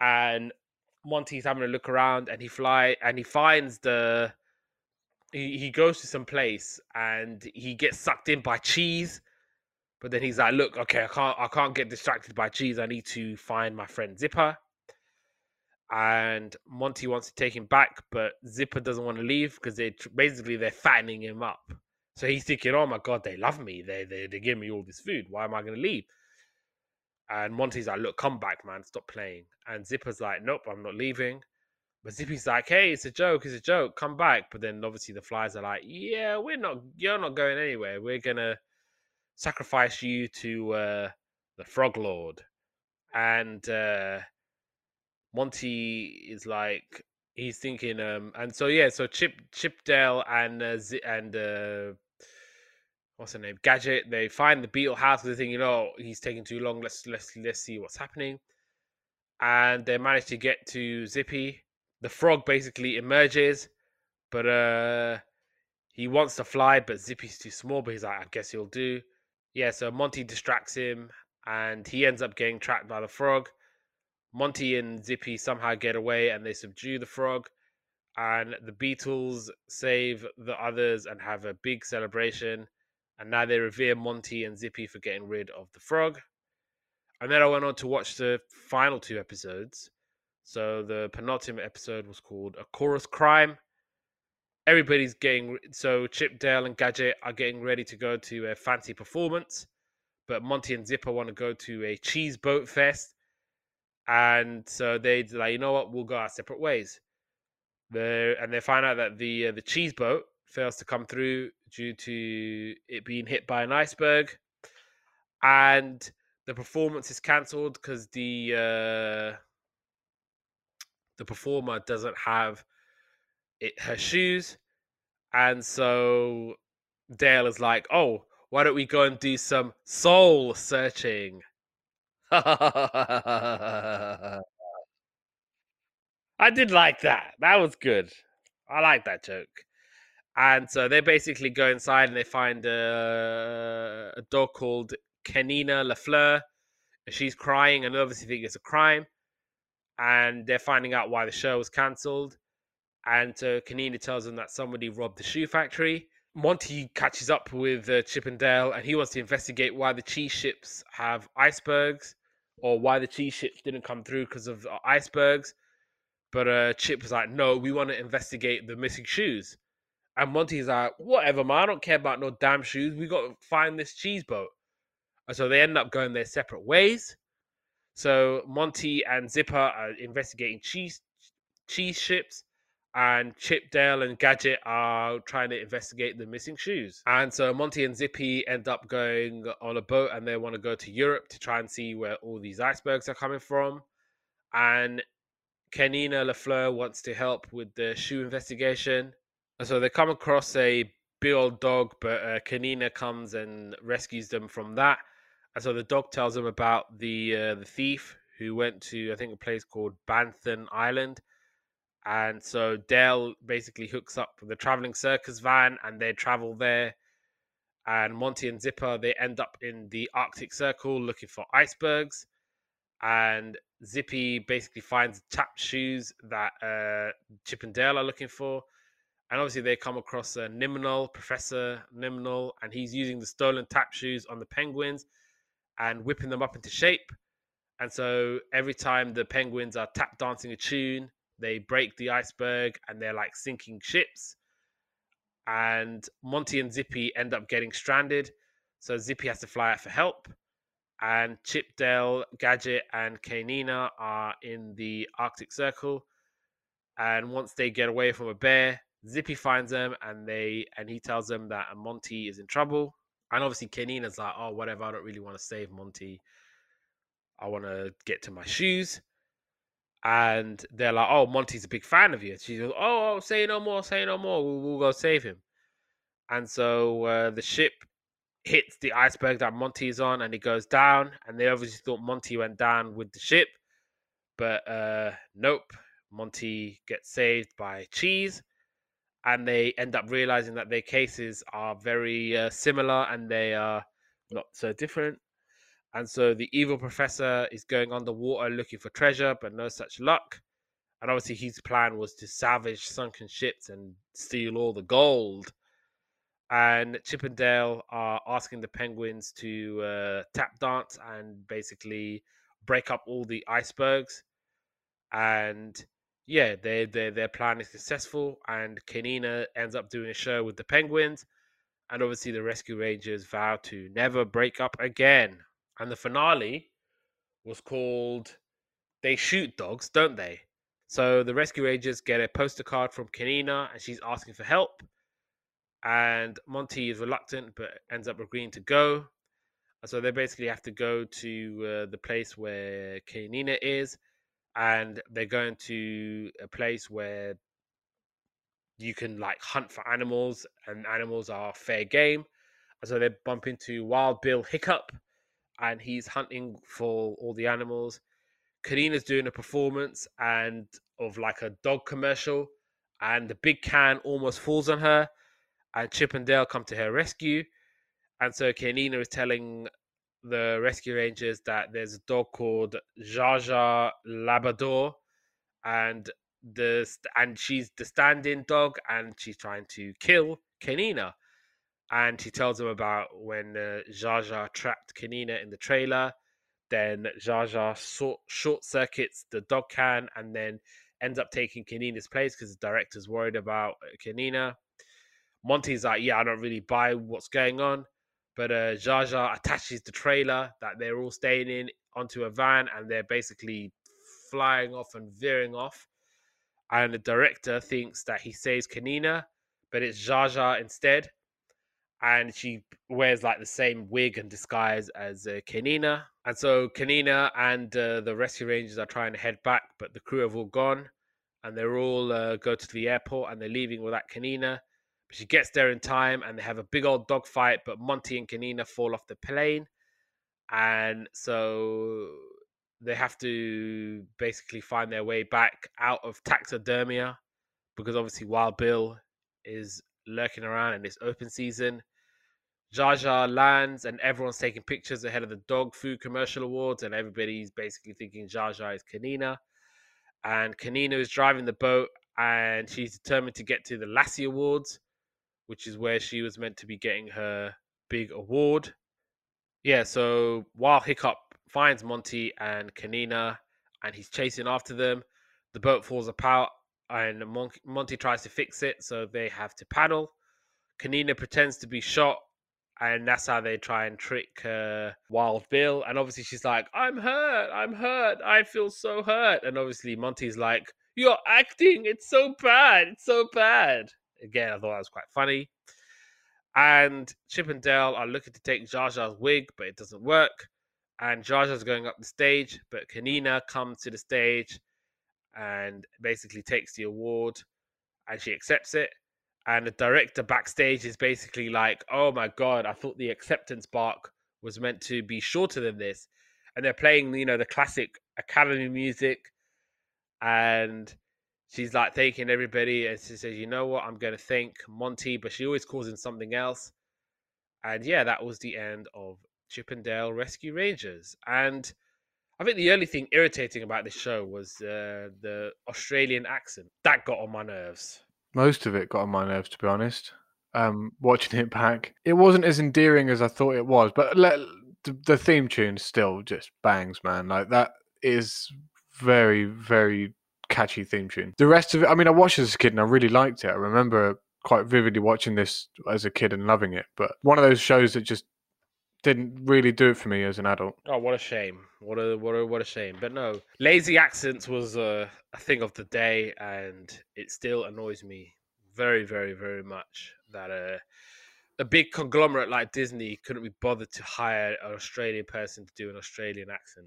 And Monty's having a look around, and he fly and he finds the he, he goes to some place, and he gets sucked in by cheese. But then he's like, look, okay, I can't I can't get distracted by cheese. I need to find my friend Zipper. And Monty wants to take him back, but Zipper doesn't want to leave because they basically they're fattening him up. So he's thinking, oh my God, they love me. They they they give me all this food. Why am I gonna leave? And Monty's like, look, come back, man, stop playing. And Zipper's like, nope, I'm not leaving. But Zippy's like, hey, it's a joke, it's a joke, come back. But then obviously the flies are like, yeah, we're not you're not going anywhere. We're gonna sacrifice you to uh, the Frog Lord. And uh, Monty is like, he's thinking, um, and so yeah, so Chip, Chip Dale, and uh, Z- and uh, what's her name, Gadget, they find the Beetle house. They're thinking, oh, he's taking too long. Let's let's let's see what's happening. And they manage to get to Zippy. The frog basically emerges, but uh, he wants to fly, but Zippy's too small. But he's like, I guess he'll do. Yeah, so Monty distracts him, and he ends up getting trapped by the frog. Monty and Zippy somehow get away, and they subdue the frog. And the Beatles save the others and have a big celebration. And now they revere Monty and Zippy for getting rid of the frog. And then I went on to watch the final two episodes. So the penultimate episode was called A Chorus Crime. Everybody's getting so Chip, Dale, and Gadget are getting ready to go to a fancy performance, but Monty and Zipper want to go to a cheese boat fest, and so they like, you know what, we'll go our separate ways. They and they find out that the uh, the cheese boat fails to come through due to it being hit by an iceberg, and the performance is cancelled because the uh, the performer doesn't have it, her shoes. And so Dale is like, oh, why don't we go and do some soul searching? I did like that. That was good. I like that joke. And so they basically go inside and they find a, a dog called Canina LaFleur. She's crying and obviously think it's a crime. And they're finding out why the show was cancelled. And so Canina tells them that somebody robbed the shoe factory. Monty catches up with uh, Chip and Dale, and he wants to investigate why the cheese ships have icebergs, or why the cheese ships didn't come through because of uh, icebergs. But uh, Chip was like, no, we want to investigate the missing shoes. And Monty's like, whatever, man, I don't care about no damn shoes. We got to find this cheese boat. And so they end up going their separate ways. So Monty and Zipper are investigating cheese cheese ships. And Chip, Dale, and Gadget are trying to investigate the missing shoes. And so Monty and Zippy end up going on a boat, and they want to go to Europe to try and see where all these icebergs are coming from. And Canina LaFleur wants to help with the shoe investigation. And so they come across a big old dog, but uh, Canina comes and rescues them from that. And so the dog tells them about the uh, the thief who went to, I think, a place called Bantan Island. And so Dale basically hooks up with the traveling circus van and they travel there. And Monty and Zipper, they end up in the Arctic Circle looking for icebergs. And Zippy basically finds chapped shoes that uh, Chip and Dale are looking for. And obviously they come across uh, Niminal, Professor Niminal, and he's using the stolen tap shoes on the penguins and whipping them up into shape. And so every time the penguins are tap dancing a tune, they break the iceberg and they're like sinking ships. And Monty and Zippy end up getting stranded. So Zippy has to fly out for help. And Chip, Dale, Gadget and Canina are in the Arctic Circle. And once they get away from a bear, Zippy finds them and they and he tells them that Monty is in trouble. And obviously Canina's like, oh, whatever, I don't really want to save Monty. I want to get to my shoes. And they're like, oh, Monty's a big fan of you. She goes, oh, oh, say no more, say no more. We'll, we'll go save him. And so uh, the ship hits the iceberg that Monty's on and it goes down. And they obviously thought Monty went down with the ship. But uh, nope, Monty gets saved by Cheese. And they end up realizing that their cases are very uh, similar and they are not so different. And so the evil professor is going underwater looking for treasure, but no such luck. And obviously his plan was to salvage sunken ships and steal all the gold. And Chip and Dale are asking the penguins to uh, tap dance and basically break up all the icebergs. And yeah, they, they, their plan is successful. And Canina ends up doing a show with the penguins. And obviously the Rescue Rangers vow to never break up again. And the finale was called They Shoot Dogs, Don't They? So the Rescue Rangers get a poster card from Canina and she's asking for help. And Monty is reluctant but ends up agreeing to go. And so they basically have to go to uh, the place where Canina is. And they're going to a place where you can like hunt for animals and animals are fair game. And so they bump into Wild Bill Hiccup. And he's hunting for all the animals. Karina's doing a performance and of like a dog commercial. And the big can almost falls on her. And Chip and Dale come to her rescue. And so Canina is telling the Rescue Rangers that there's a dog called Jar Jar Labrador. And, the, and she's the stand-in dog. And she's trying to kill Canina. And she tells them about when uh, Jar Jar trapped Canina in the trailer. Then Jar Jar short, short circuits the dog can and then ends up taking Canina's place because the director's worried about Canina. Monty's like, yeah, I don't really buy what's going on. But uh, Jar Jar attaches the trailer that they're all staying in onto a van and they're basically flying off and veering off. And the director thinks that he saves Canina, but it's Jar Jar instead. And she wears like the same wig and disguise as uh, Canina. And so Canina and uh, the Rescue Rangers are trying to head back, but the crew have all gone. and they're all uh, go to the airport, and they're leaving without Kanina. But she gets there in time, and they have a big old dogfight. But Monty and Kanina fall off the plane, and so they have to basically find their way back out of taxidermia, because obviously Wild Bill is lurking around and it's open season. Jar Jar lands and everyone's taking pictures ahead of the dog food commercial awards, and everybody's basically thinking Jar Jar is Kanina. And Kanina is driving the boat, and she's determined to get to the Lassie Awards, which is where she was meant to be getting her big award. Yeah, so while Hiccup finds Monty and Kanina and he's chasing after them, the boat falls apart and Mon- Monty tries to fix it, so they have to paddle. Kanina pretends to be shot, and that's how they try and trick uh, Wild Bill. And obviously she's like, I'm hurt, I'm hurt, I feel so hurt. And obviously Monty's like, you're acting, it's so bad, it's so bad. Again, I thought that was quite funny. And Chip and Dale are looking to take Jar Jar's wig, but it doesn't work. And Jar Jar's going up the stage, but Kanina comes to the stage and basically takes the award, and she accepts it. And the director backstage is basically like, oh my God, I thought the acceptance bark was meant to be shorter than this. And they're playing, you know, the classic Academy music. And she's like thanking everybody. And she says, you know what, I'm going to thank Monty. But she always calls him something else. And yeah, that was the end of Chip and Dale Rescue Rangers. And I think the only thing irritating about this show was uh, the Australian accent. That got on my nerves. Most of it got on my nerves, to be honest. Um, watching it back, it wasn't as endearing as I thought it was. But let, the, the theme tune still just bangs, man. Like, that is very, very catchy theme tune. The rest of it, I mean, I watched it as a kid and I really liked it. I remember quite vividly watching this as a kid and loving it. But one of those shows that just didn't really do it for me as an adult. Oh, what a shame. What a what a, what a shame. But no, lazy accents was a, a thing of the day, and it still annoys me very, very, very much that uh, a big conglomerate like Disney couldn't be bothered to hire an Australian person to do an Australian accent.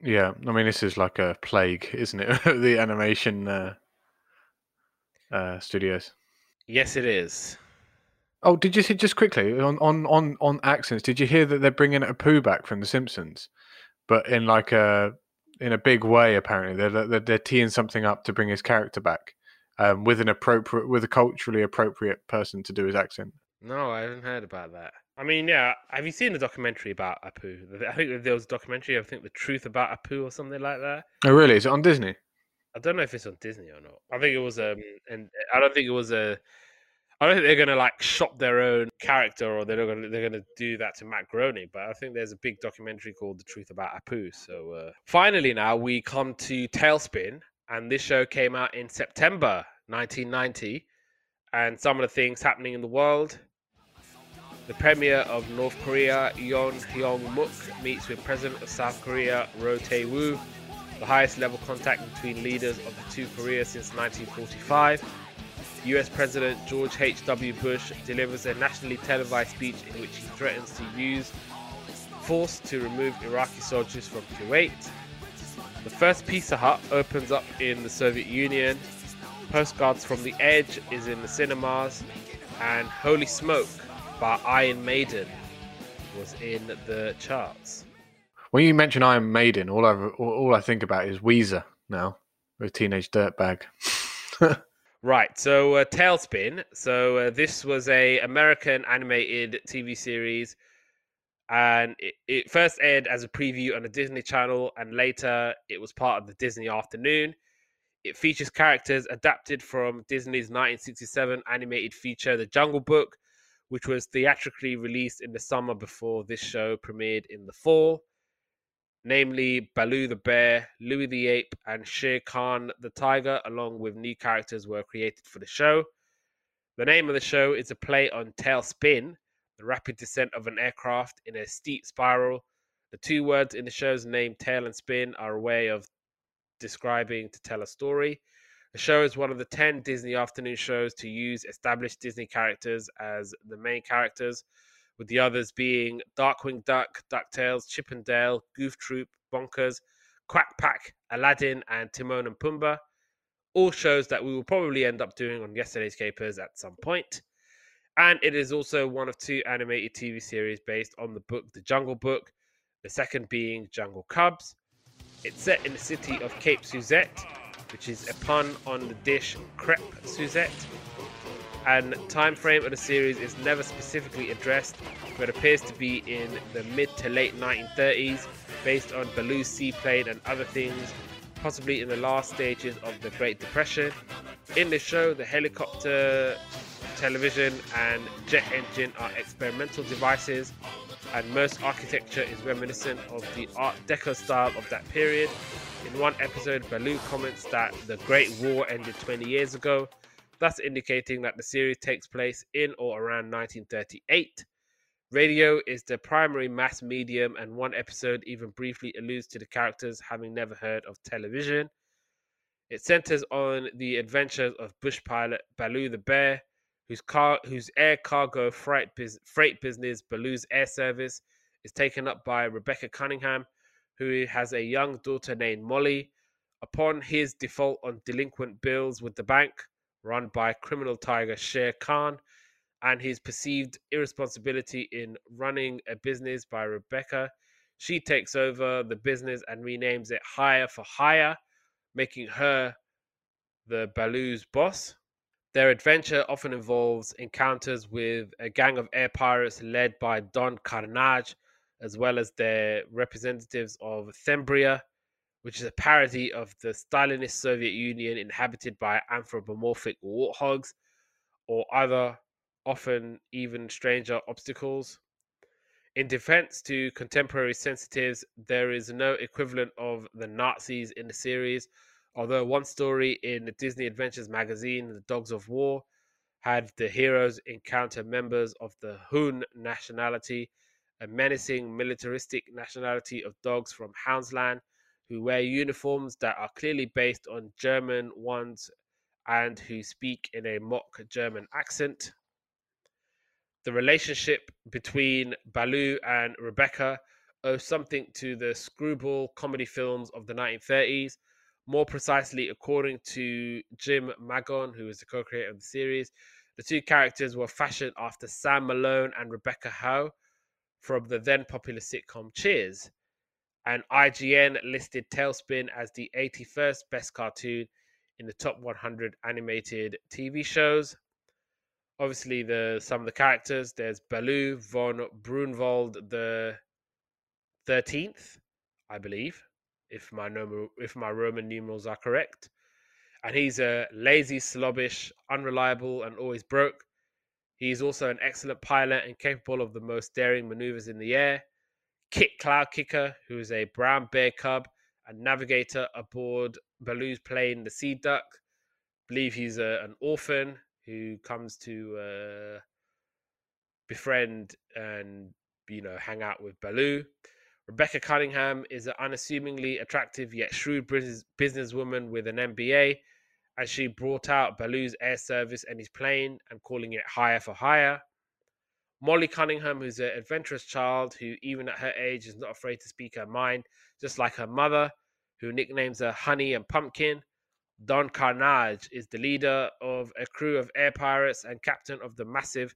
Yeah, I mean, this is like a plague, isn't it? The animation uh, uh, studios. Yes, it is. Oh, did you see, just quickly, on, on, on, on accents, did you hear that they're bringing a Pooh back from The Simpsons? But in like a in a big way, apparently. They're, they're, they're teeing something up to bring his character back um, with an appropriate, with a culturally appropriate person to do his accent. No, I haven't heard about that. I mean, yeah, have you seen the documentary about Apu? I think there was a documentary, I think The Truth About Apu or something like that. Oh, really? Is it on Disney? I don't know if it's on Disney or not. I think it was um, and I don't think it was a... I don't think they're going to like shop their own character, or they're going to they're going to do that to Matt Groening. But I think there's a big documentary called The Truth About Apu. So uh, finally, now we come to Tailspin, and this show came out in September nineteen ninety. And some of the things happening in the world: the premier of North Korea, Yoon Hyung-muk, meets with President of South Korea, Roh Tae-woo, the highest level contact between leaders of the two Koreas since nineteen forty-five. U S President George H W Bush delivers a nationally televised speech in which he threatens to use force to remove Iraqi soldiers from Kuwait. The first Pizza Hut opens up in the Soviet Union. Postcards from the Edge is in the cinemas. And Holy Smoke by Iron Maiden was in the charts. When you mention Iron Maiden, all I, all I think about is Weezer now, with Teenage Dirtbag. Right, so uh, Tailspin. So uh, this was a American animated T V series, and it, it first aired as a preview on the Disney Channel, and later it was part of the Disney Afternoon. It features characters adapted from Disney's nineteen sixty-seven animated feature, The Jungle Book, which was theatrically released in the summer before this show premiered in the fall. Namely, Baloo the Bear, Louie the Ape, and Shere Khan the Tiger, along with new characters, were created for the show. The name of the show is a play on tailspin, the rapid descent of an aircraft in a steep spiral. The two words in the show's name, tail and spin, are a way of describing to tell a story. The show is one of the ten Disney Afternoon shows to use established Disney characters as the main characters, with the others being Darkwing Duck, DuckTales, Chip and Dale, Goof Troop, Bonkers, Quack Pack, Aladdin, and Timon and Pumbaa. all shows that we will probably end up doing on Yesterday's Capers at some point. And it is also one of two animated T V series based on the book The Jungle Book, the second being Jungle Cubs. It's set in the city of Cape Suzette, which is a pun on the dish crepe Suzette. And time frame of the series is never specifically addressed, but appears to be in the mid to late nineteen thirties, based on Baloo's seaplane and other things, possibly in the last stages of the Great Depression. In the show, the helicopter, television and jet engine are experimental devices, and most architecture is reminiscent of the Art Deco style of that period. In one episode, Baloo comments that the Great War ended twenty years ago, thus indicating that the series takes place in or around nineteen thirty-eight. Radio is the primary mass medium, and one episode even briefly alludes to the characters having never heard of television. It centers on the adventures of bush pilot Baloo the Bear, whose, car, whose air cargo freight, biz, freight business, Baloo's Air Service, is taken up by Rebecca Cunningham, who has a young daughter named Molly. Upon his default on delinquent bills with the bank, run by criminal tiger Shere Khan, and his perceived irresponsibility in running a business by Rebecca, she takes over the business and renames it Hire for Hire, making her the Baloo's boss. Their adventure often involves encounters with a gang of air pirates led by Don Carnage, as well as their representatives of Thembria, which is a parody of the Stalinist Soviet Union inhabited by anthropomorphic warthogs or other, often even stranger obstacles. In defense to contemporary sensitives, there is no equivalent of the Nazis in the series, although one story in the Disney Adventures magazine, The Dogs of War, had the heroes encounter members of the Hun nationality, a menacing militaristic nationality of dogs from Houndsland, who wear uniforms that are clearly based on German ones and who speak in a mock German accent. The relationship between Baloo and Rebecca owes something to the screwball comedy films of the nineteen thirties. More precisely, according to Jim Magon, who is the co-creator of the series, the two characters were fashioned after Sam Malone and Rebecca Howe from the then popular sitcom Cheers. And I G N listed Tailspin as the eighty-first best cartoon in the top one hundred animated T V shows. Obviously, the some of the characters, there's Baloo von Brunwald the thirteenth, I believe, if my numer- if my Roman numerals are correct. And he's a lazy, slobbish, unreliable, and always broke. He's also an excellent pilot and capable of the most daring maneuvers in the air. Kit Cloud Kicker, who is a brown bear cub and navigator aboard Baloo's plane, the Sea Duck. I believe he's a, an orphan who comes to uh, befriend and, you know, hang out with Baloo. Rebecca Cunningham is an unassumingly attractive yet shrewd business, businesswoman with an M B A, and she brought out Baloo's air service and his plane and calling it Hire for Hire. Molly Cunningham, who's an adventurous child who, even at her age, is not afraid to speak her mind, just like her mother, who nicknames her Honey and Pumpkin. Don Carnage is the leader of a crew of air pirates and captain of the massive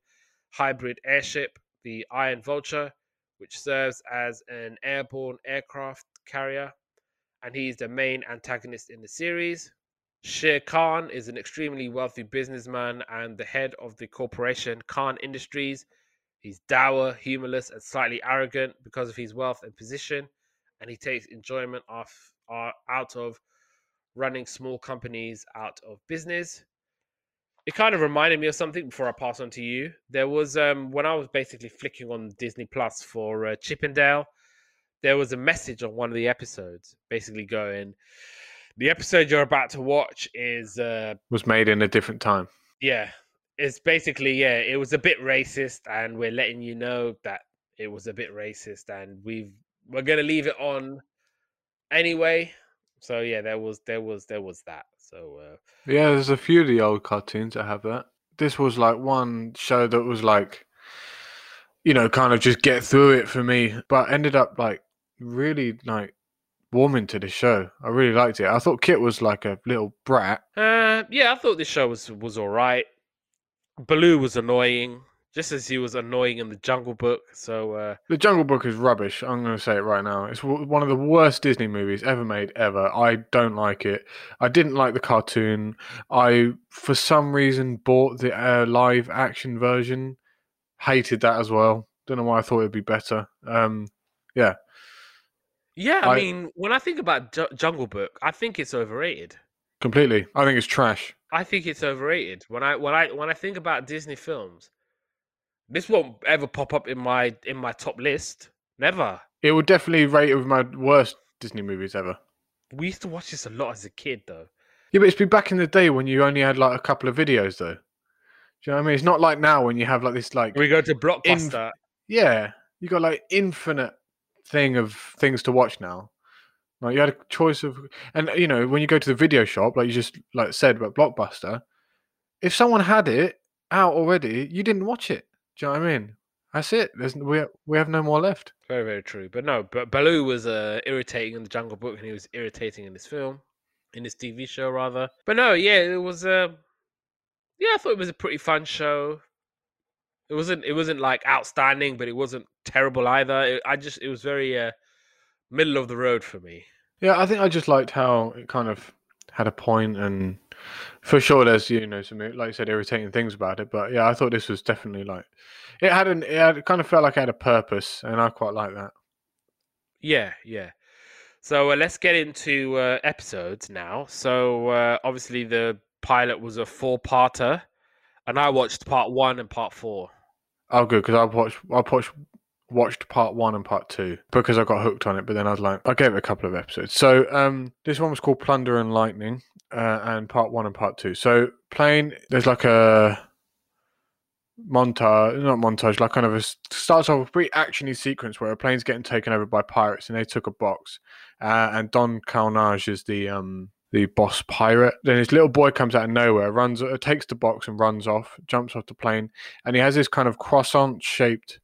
hybrid airship, the Iron Vulture, which serves as an airborne aircraft carrier, and he's the main antagonist in the series. Shere Khan is an extremely wealthy businessman and the head of the corporation Khan Industries. He's dour, humorless, and slightly arrogant because of his wealth and position, and he takes enjoyment off, uh, out of running small companies out of business. It kind of reminded me of something before I pass on to you. There was, um, when I was basically flicking on Disney Plus for uh, Chip and Dale, there was a message on one of the episodes basically going, the episode you're about to watch is... Uh, was made in a different time. Yeah. It's basically, yeah, it was a bit racist, and we're letting you know that it was a bit racist, and we've we're gonna leave it on anyway. So yeah, there was there was there was that. So uh, yeah, there's a few of the old cartoons that have that. This was like one show that was like, you know, kind of just get through it for me, but ended up like really like warming to the show. I really liked it. I thought Kit was like a little brat. Uh, yeah, I thought this show was was all right. Baloo was annoying, just as he was annoying in the Jungle Book. So uh... the Jungle Book is rubbish. I'm going to say it right now. It's one of the worst Disney movies ever made. Ever. I don't like it. I didn't like the cartoon. I, for some reason, bought the uh, live action version. Hated that as well. Don't know why I thought it'd be better. Um, yeah. Yeah, I, I mean, when I think about J- Jungle Book, I think it's overrated. Completely. I think it's trash. I think it's overrated. When I when I when I think about Disney films, this won't ever pop up in my in my top list. Never. It would definitely rate it with my worst Disney movies ever. We used to watch this a lot as a kid, though. Yeah, but it's been back in the day when you only had like a couple of videos, though. Do you know what I mean? It's not like now when you have like this, like we go to Blockbuster. Inf- yeah, you got like infinite thing of things to watch now. Like you had a choice of, and you know when you go to the video shop, like you just like said about Blockbuster, if someone had it out already, you didn't watch it. Do you know what I mean? That's it. There's we we have no more left. Very very true. But no, but Baloo was uh, irritating in the Jungle Book, and he was irritating in this film, in this T V show rather. But no, yeah, it was. Uh... Yeah, I thought it was a pretty fun show. It wasn't. It wasn't like outstanding, but it wasn't terrible either. It, I just. It was very uh, middle of the road for me. Yeah, I think I just liked how it kind of had a point, and for sure, there's you know some like you said irritating things about it. But yeah, I thought this was definitely like it had an. It, had, it kind of felt like it had a purpose, and I quite like that. Yeah, yeah. So uh, let's get into uh, episodes now. So uh, obviously the pilot was a four-parter, and I watched part one and part four. Oh, good, because I watched I watched watched part one and part two because I got hooked on it. But then I was like, I gave it a couple of episodes. So um, this one was called Plunder and Lightning, uh, and part one and part two. So playing, there's like a montage, not montage, like kind of a starts off a pretty actiony sequence where a plane's getting taken over by pirates, and they took a box, uh, and Don Carnage is the um. the boss pirate. Then his little boy comes out of nowhere, runs, takes the box and runs off, jumps off the plane, and he has this kind of croissant-shaped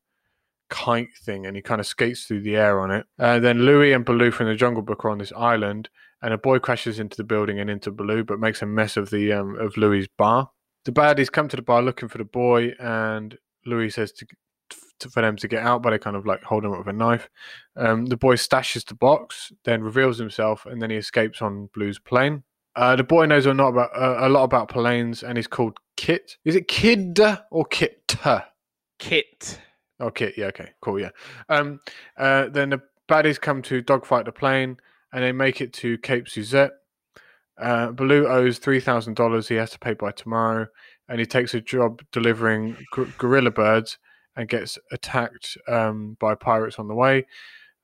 kite thing, and he kind of skates through the air on it. Uh, then Louie and Baloo from the Jungle Book are on this island, and a boy crashes into the building and into Baloo, but makes a mess of the um, of Louie's bar. The baddies come to the bar looking for the boy, and Louie says to, to, for them to get out, but they kind of like hold him up with a knife. Um, the boy stashes the box, then reveals himself, and then he escapes on Blue's plane. Uh, the boy knows a lot about uh, a lot about planes, and he's called Kit. Is it Kid or Kit? Kit. Oh, Kit. Yeah. Okay. Cool. Yeah. Um. Uh. Then the baddies come to dogfight the plane, and they make it to Cape Suzette. Uh, Baloo owes three thousand dollars. He has to pay by tomorrow, and he takes a job delivering gr- gorilla birds. And gets attacked um, by pirates on the way.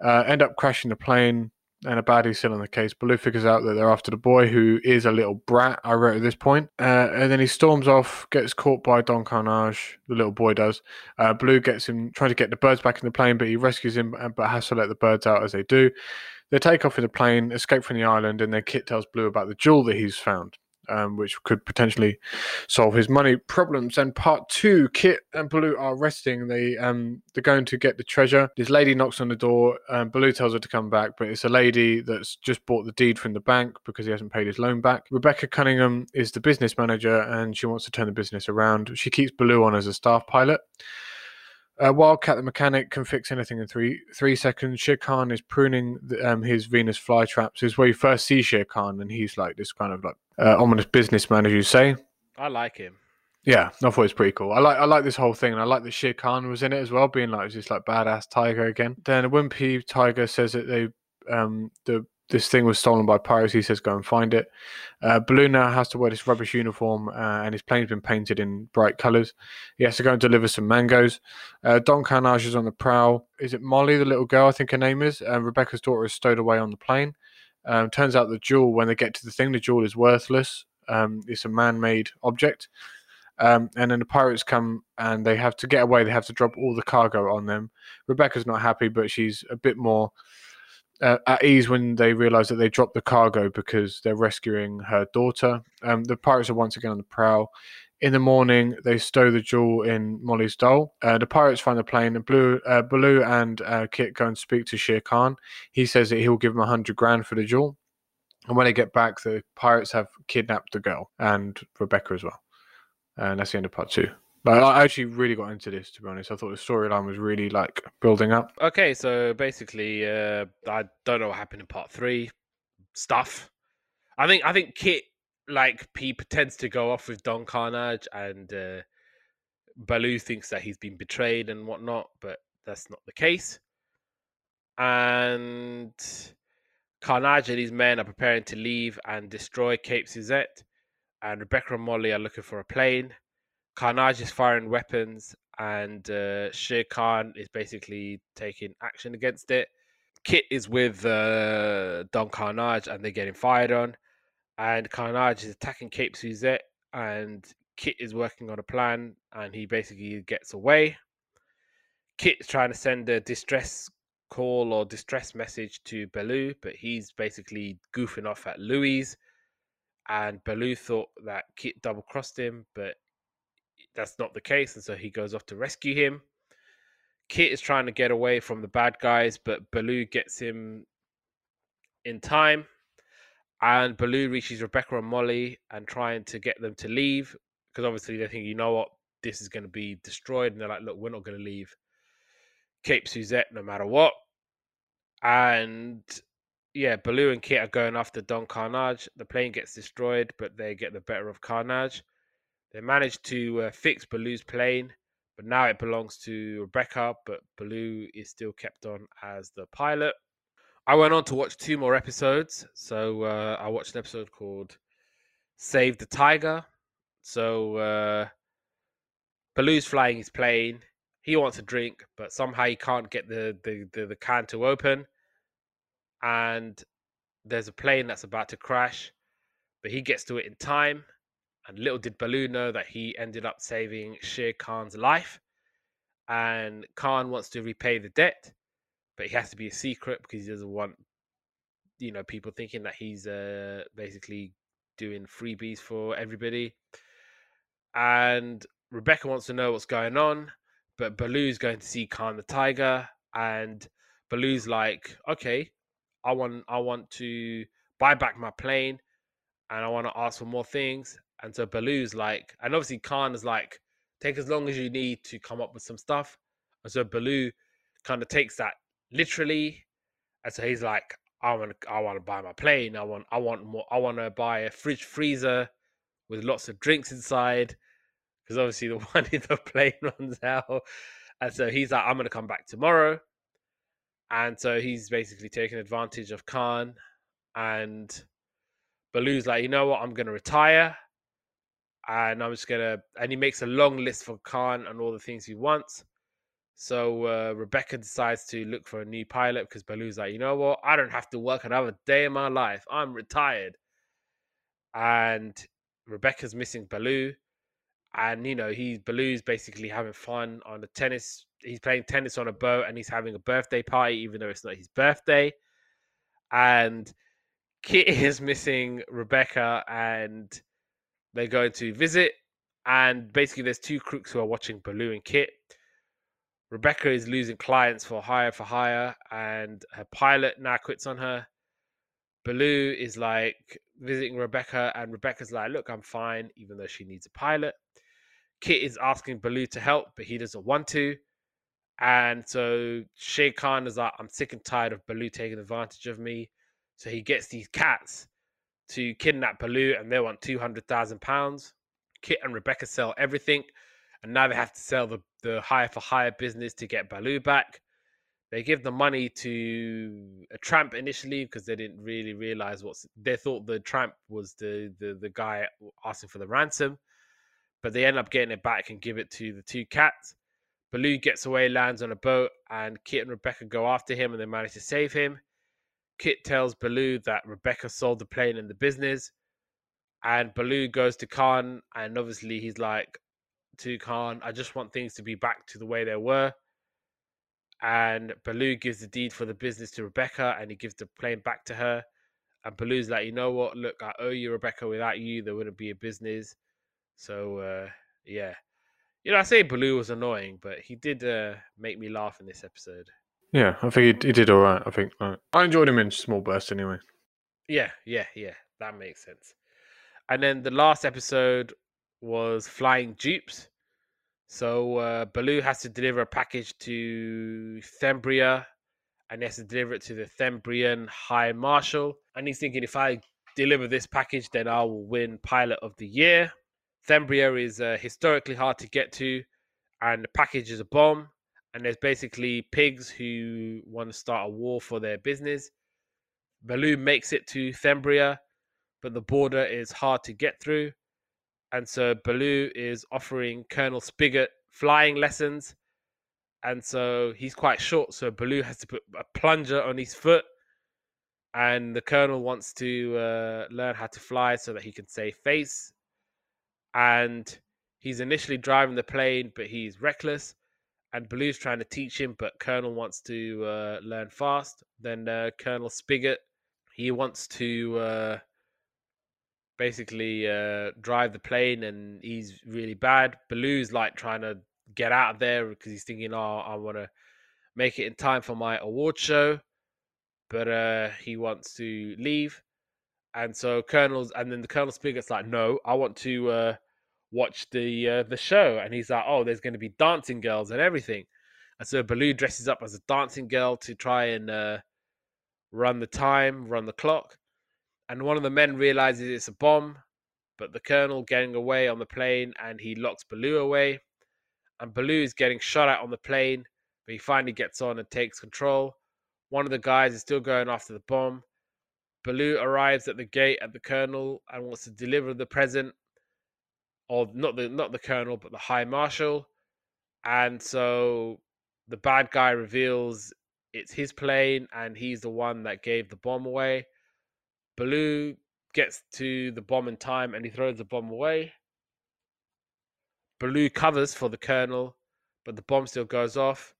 Uh, end up crashing the plane, and a baddie's still on the case. Baloo figures out that they're after the boy, who is a little brat, I wrote at this point. Uh, and then he storms off, gets caught by Don Carnage, the little boy does. Uh, Baloo gets him, trying to get the birds back in the plane, but he rescues him, but has to let the birds out as they do. They take off in the plane, escape from the island, and then Kit tells Baloo about the jewel that he's found. Um, which could potentially solve his money problems. And part two, Kit and Baloo are resting. They, um, they're going to get the treasure. This lady knocks on the door, and Baloo tells her to come back, but it's a lady that's just bought the deed from the bank because he hasn't paid his loan back. Rebecca Cunningham is the business manager, and she wants to turn the business around. She keeps Baloo on as a staff pilot. Uh, Wildcat the mechanic can fix anything in three three seconds. Shere Khan is pruning the, um, his Venus flytraps. This is where you first see Shere Khan, and he's like this kind of like uh, ominous businessman, as you say. I like him. Yeah, I thought it was pretty cool. I like I like this whole thing, and I like that Shere Khan was in it as well, being like just like badass tiger again. Then a wimpy tiger says that they um the this thing was stolen by pirates. He says go and find it. Uh, Baloo now has to wear this rubbish uniform, uh, and his plane's been painted in bright colours. He has to go and deliver some mangoes. Uh, Don Carnage is on the prowl. Is it Molly, the little girl, I think her name is? Uh, Rebecca's daughter is stowed away on the plane. Um, turns out the jewel, when they get to the thing, the jewel is worthless. Um, it's a man-made object. Um, and then the pirates come and they have to get away. They have to drop all the cargo on them. Rebecca's not happy, but she's a bit more... Uh, at ease when they realise that they dropped the cargo because they're rescuing her daughter. Um, the pirates are once again on the prowl. In the morning, they stow the jewel in Molly's doll. Uh, the pirates find the plane, and Blue, uh, Baloo and uh, Kit go and speak to Shere Khan. He says that he'll give them a hundred grand for the jewel. And when they get back, the pirates have kidnapped the girl and Rebecca as well. And that's the end of part two. But I actually really got into this, to be honest. I thought the storyline was really, like, building up. Okay, so basically, uh, I don't know what happened in part three. Stuff. I think I think Kit, like, he pretends to go off with Don Carnage, and uh, Baloo thinks that he's been betrayed and whatnot, but that's not the case. And Carnage and his men are preparing to leave and destroy Cape Suzette, and Rebecca and Molly are looking for a plane. Carnage is firing weapons, and uh, Shere Khan is basically taking action against it. Kit is with uh, Don Carnage, and they're getting fired on. And Carnage is attacking Cape Suzette, and Kit is working on a plan, and he basically gets away. Kit is trying to send a distress call or distress message to Baloo, but he's basically goofing off at Louis. And Baloo thought that Kit double-crossed him, but that's not the case, and so he goes off to rescue him. Kit is trying to get away from the bad guys, but Baloo gets him in time, and Baloo reaches Rebecca and Molly and trying to get them to leave, because obviously they think, you know what, this is going to be destroyed, and they're like, look, we're not going to leave Cape Suzette no matter what. And yeah, Baloo and Kit are going after Don Carnage. The plane gets destroyed, but they get the better of Carnage. They managed to uh, fix Baloo's plane, but now it belongs to Rebecca, but Baloo is still kept on as the pilot. I went on to watch two more episodes. So uh, I watched an episode called Save the Tiger. So uh, Baloo's flying his plane. He wants a drink, but somehow he can't get the, the, the, the can to open. And there's a plane that's about to crash, but he gets to it in time. And little did Baloo know that he ended up saving Shere Khan's life. And Khan wants to repay the debt, but he has to be a secret because he doesn't want, you know, people thinking that he's uh, basically doing freebies for everybody. And Rebecca wants to know what's going on, but Baloo's going to see Khan the Tiger, and Baloo's like, okay, I want, I want to buy back my plane, and I want to ask for more things. And so Baloo's like, and obviously Khan is like, take as long as you need to come up with some stuff. And so Baloo kind of takes that literally. And so he's like, I want to, I want to buy my plane. I want, I want more. I want to buy a fridge freezer with lots of drinks inside, because obviously the one in the plane runs out. And so he's like, I'm going to come back tomorrow. And so he's basically taking advantage of Khan, and Baloo's like, you know what? I'm going to retire. And I'm just going to... And he makes a long list for Khan and all the things he wants. So uh, Rebecca decides to look for a new pilot, because Baloo's like, you know what? I don't have to work another day in my life. I'm retired. And Rebecca's missing Baloo. And, you know, he Baloo's basically having fun on the tennis. He's playing tennis on a boat, and he's having a birthday party, even though it's not his birthday. And Kit is missing Rebecca, and they go to visit, and basically there's two crooks who are watching Baloo and Kit. Rebecca is losing clients for hire for hire, and her pilot now quits on her. Baloo is like visiting Rebecca, and Rebecca's like, look, I'm fine, even though she needs a pilot. Kit is asking Baloo to help, but he doesn't want to. And so Shere Khan is like, I'm sick and tired of Baloo taking advantage of me. So he gets these cats to kidnap Baloo, and they want two hundred thousand pounds. Kit and Rebecca sell everything, and now they have to sell the, the hire for hire business to get Baloo back. They give the money to a tramp initially, because they didn't really realize what's... They thought the tramp was the, the, the guy asking for the ransom, but they end up getting it back and give it to the two cats. Baloo gets away, lands on a boat, and Kit and Rebecca go after him, and they manage to save him. Kit tells Baloo that Rebecca sold the plane and the business, and Baloo goes to Khan, and obviously he's like, to Khan, I just want things to be back to the way they were. And Baloo gives the deed for the business to Rebecca, and he gives the plane back to her. And Baloo's like, you know what, look, I owe you, Rebecca. Without you, there wouldn't be a business. So, uh, yeah. You know, I say Baloo was annoying, but he did uh, make me laugh in this episode. Yeah, I think he, he did all right. I think uh, I enjoyed him in small bursts anyway. Yeah, yeah, yeah. That makes sense. And then the last episode was Flying Dupes. So uh, Baloo has to deliver a package to Thembria, and he has to deliver it to the Thembrian High Marshal. And he's thinking, if I deliver this package, then I will win Pilot of the Year. Thembria is uh, historically hard to get to, and the package is a bomb. And there's basically pigs who want to start a war for their business. Baloo makes it to Thembria, but the border is hard to get through. And so Baloo is offering Colonel Spigot flying lessons. And so he's quite short, so Baloo has to put a plunger on his foot. And the Colonel wants to uh, learn how to fly so that he can save face. And he's initially driving the plane, but he's reckless. And Baloo's trying to teach him, but Colonel wants to uh, learn fast. Then uh, Colonel Spigot, he wants to uh, basically uh, drive the plane, and he's really bad. Baloo's like trying to get out of there because he's thinking, oh, I want to make it in time for my award show. But uh, he wants to leave. And so Colonel's, and then the Colonel Spigot's like, no, I want to... Uh, watch the uh, the show. And he's like, oh, there's going to be dancing girls and everything. And so Baloo dresses up as a dancing girl to try and uh, run the time, run the clock. And one of the men realizes it's a bomb, but the Colonel getting away on the plane, and he locks Baloo away. And Baloo is getting shot at on the plane, but he finally gets on and takes control. One of the guys is still going after the bomb. Baloo arrives at the gate at the Colonel and wants to deliver the present. Or not the not the Colonel, but the High Marshal. And so the bad guy reveals it's his plane, and he's the one that gave the bomb away. Baloo gets to the bomb in time, and he throws the bomb away. Baloo covers for the Colonel, but the bomb still goes off.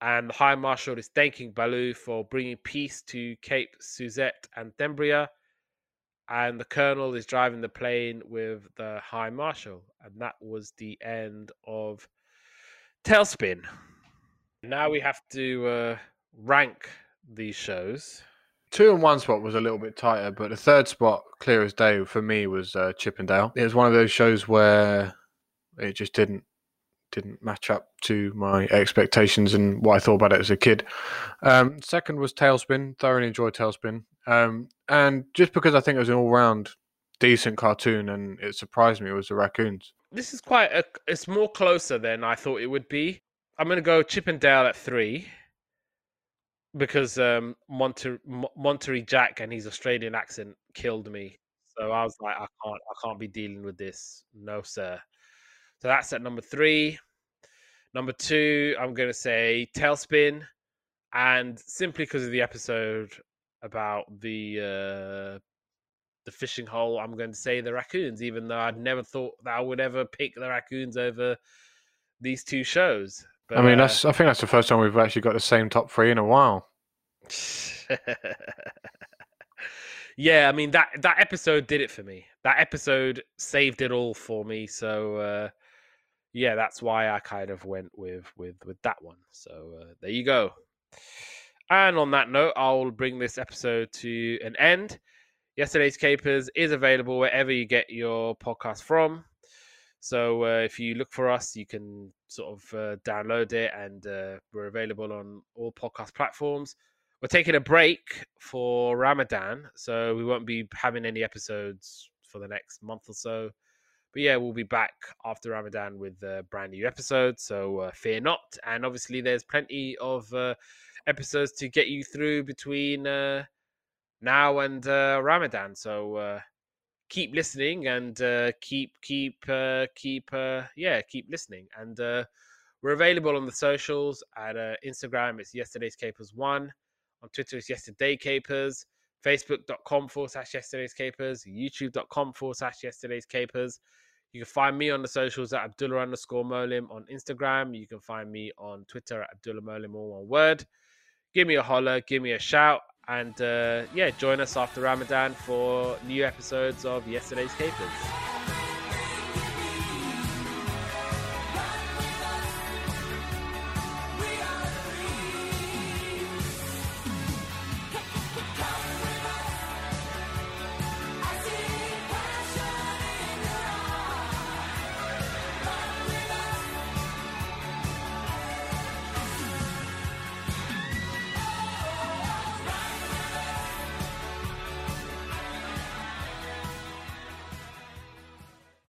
And the High Marshal is thanking Baloo for bringing peace to Cape Suzette and Thembria. And the Colonel is driving the plane with the High Marshal. And that was the end of Tailspin. Now we have to uh, rank these shows. Two and one spot was a little bit tighter, but the third spot, clear as day for me, was uh, Chip and Dale. It was one of those shows where it just didn't didn't match up to my expectations and what I thought about it as a kid. Um, second was Tailspin. Thoroughly enjoyed Tailspin. Um, and just because I think it was an all-round decent cartoon, and it surprised me, it was the Raccoons. This is quite a, it's more closer than I thought it would be. I'm going to go Chip and Dale at three because um, Monter- Monterey Jack and his Australian accent killed me. So I was like, I can't, I can't be dealing with this. No, sir. So that's at number three. Number two, I'm going to say Tailspin, and simply because of the episode about the uh, the fishing hole, I'm going to say the Raccoons, even though I'd never thought that I would ever pick the Raccoons over these two shows. But, I mean, that's uh, I think that's the first time we've actually got the same top three in a while. Yeah, I mean, that, that episode did it for me. That episode saved it all for me. So, uh, yeah, that's why I kind of went with, with, with that one. So uh, there you go. And on that note, I'll bring this episode to an end. Yesterday's Capers is available wherever you get your podcast from. So uh, if you look for us, you can sort of uh, download it, and uh, we're available on all podcast platforms. We're taking a break for Ramadan, so we won't be having any episodes for the next month or so. But yeah, we'll be back after Ramadan with a brand new episode, so uh, fear not. And obviously there's plenty of... Uh, episodes to get you through between uh, now and uh, Ramadan. So uh, keep listening and uh, keep, keep, uh, keep, uh, yeah, keep listening. And uh, we're available on the socials. At uh, Instagram, it's Yesterday's Capers one. On Twitter, it's Yesterday Capers. Facebook.com forward slash Yesterday's Capers. YouTube.com forward slash Yesterday's Capers. You can find me on the socials at Abdullah underscore Molim on Instagram. You can find me on Twitter at Abdullah Molim, all one word. Give me a holler, give me a shout, and uh, yeah, join us after Ramadan for new episodes of Yesterday's Capers.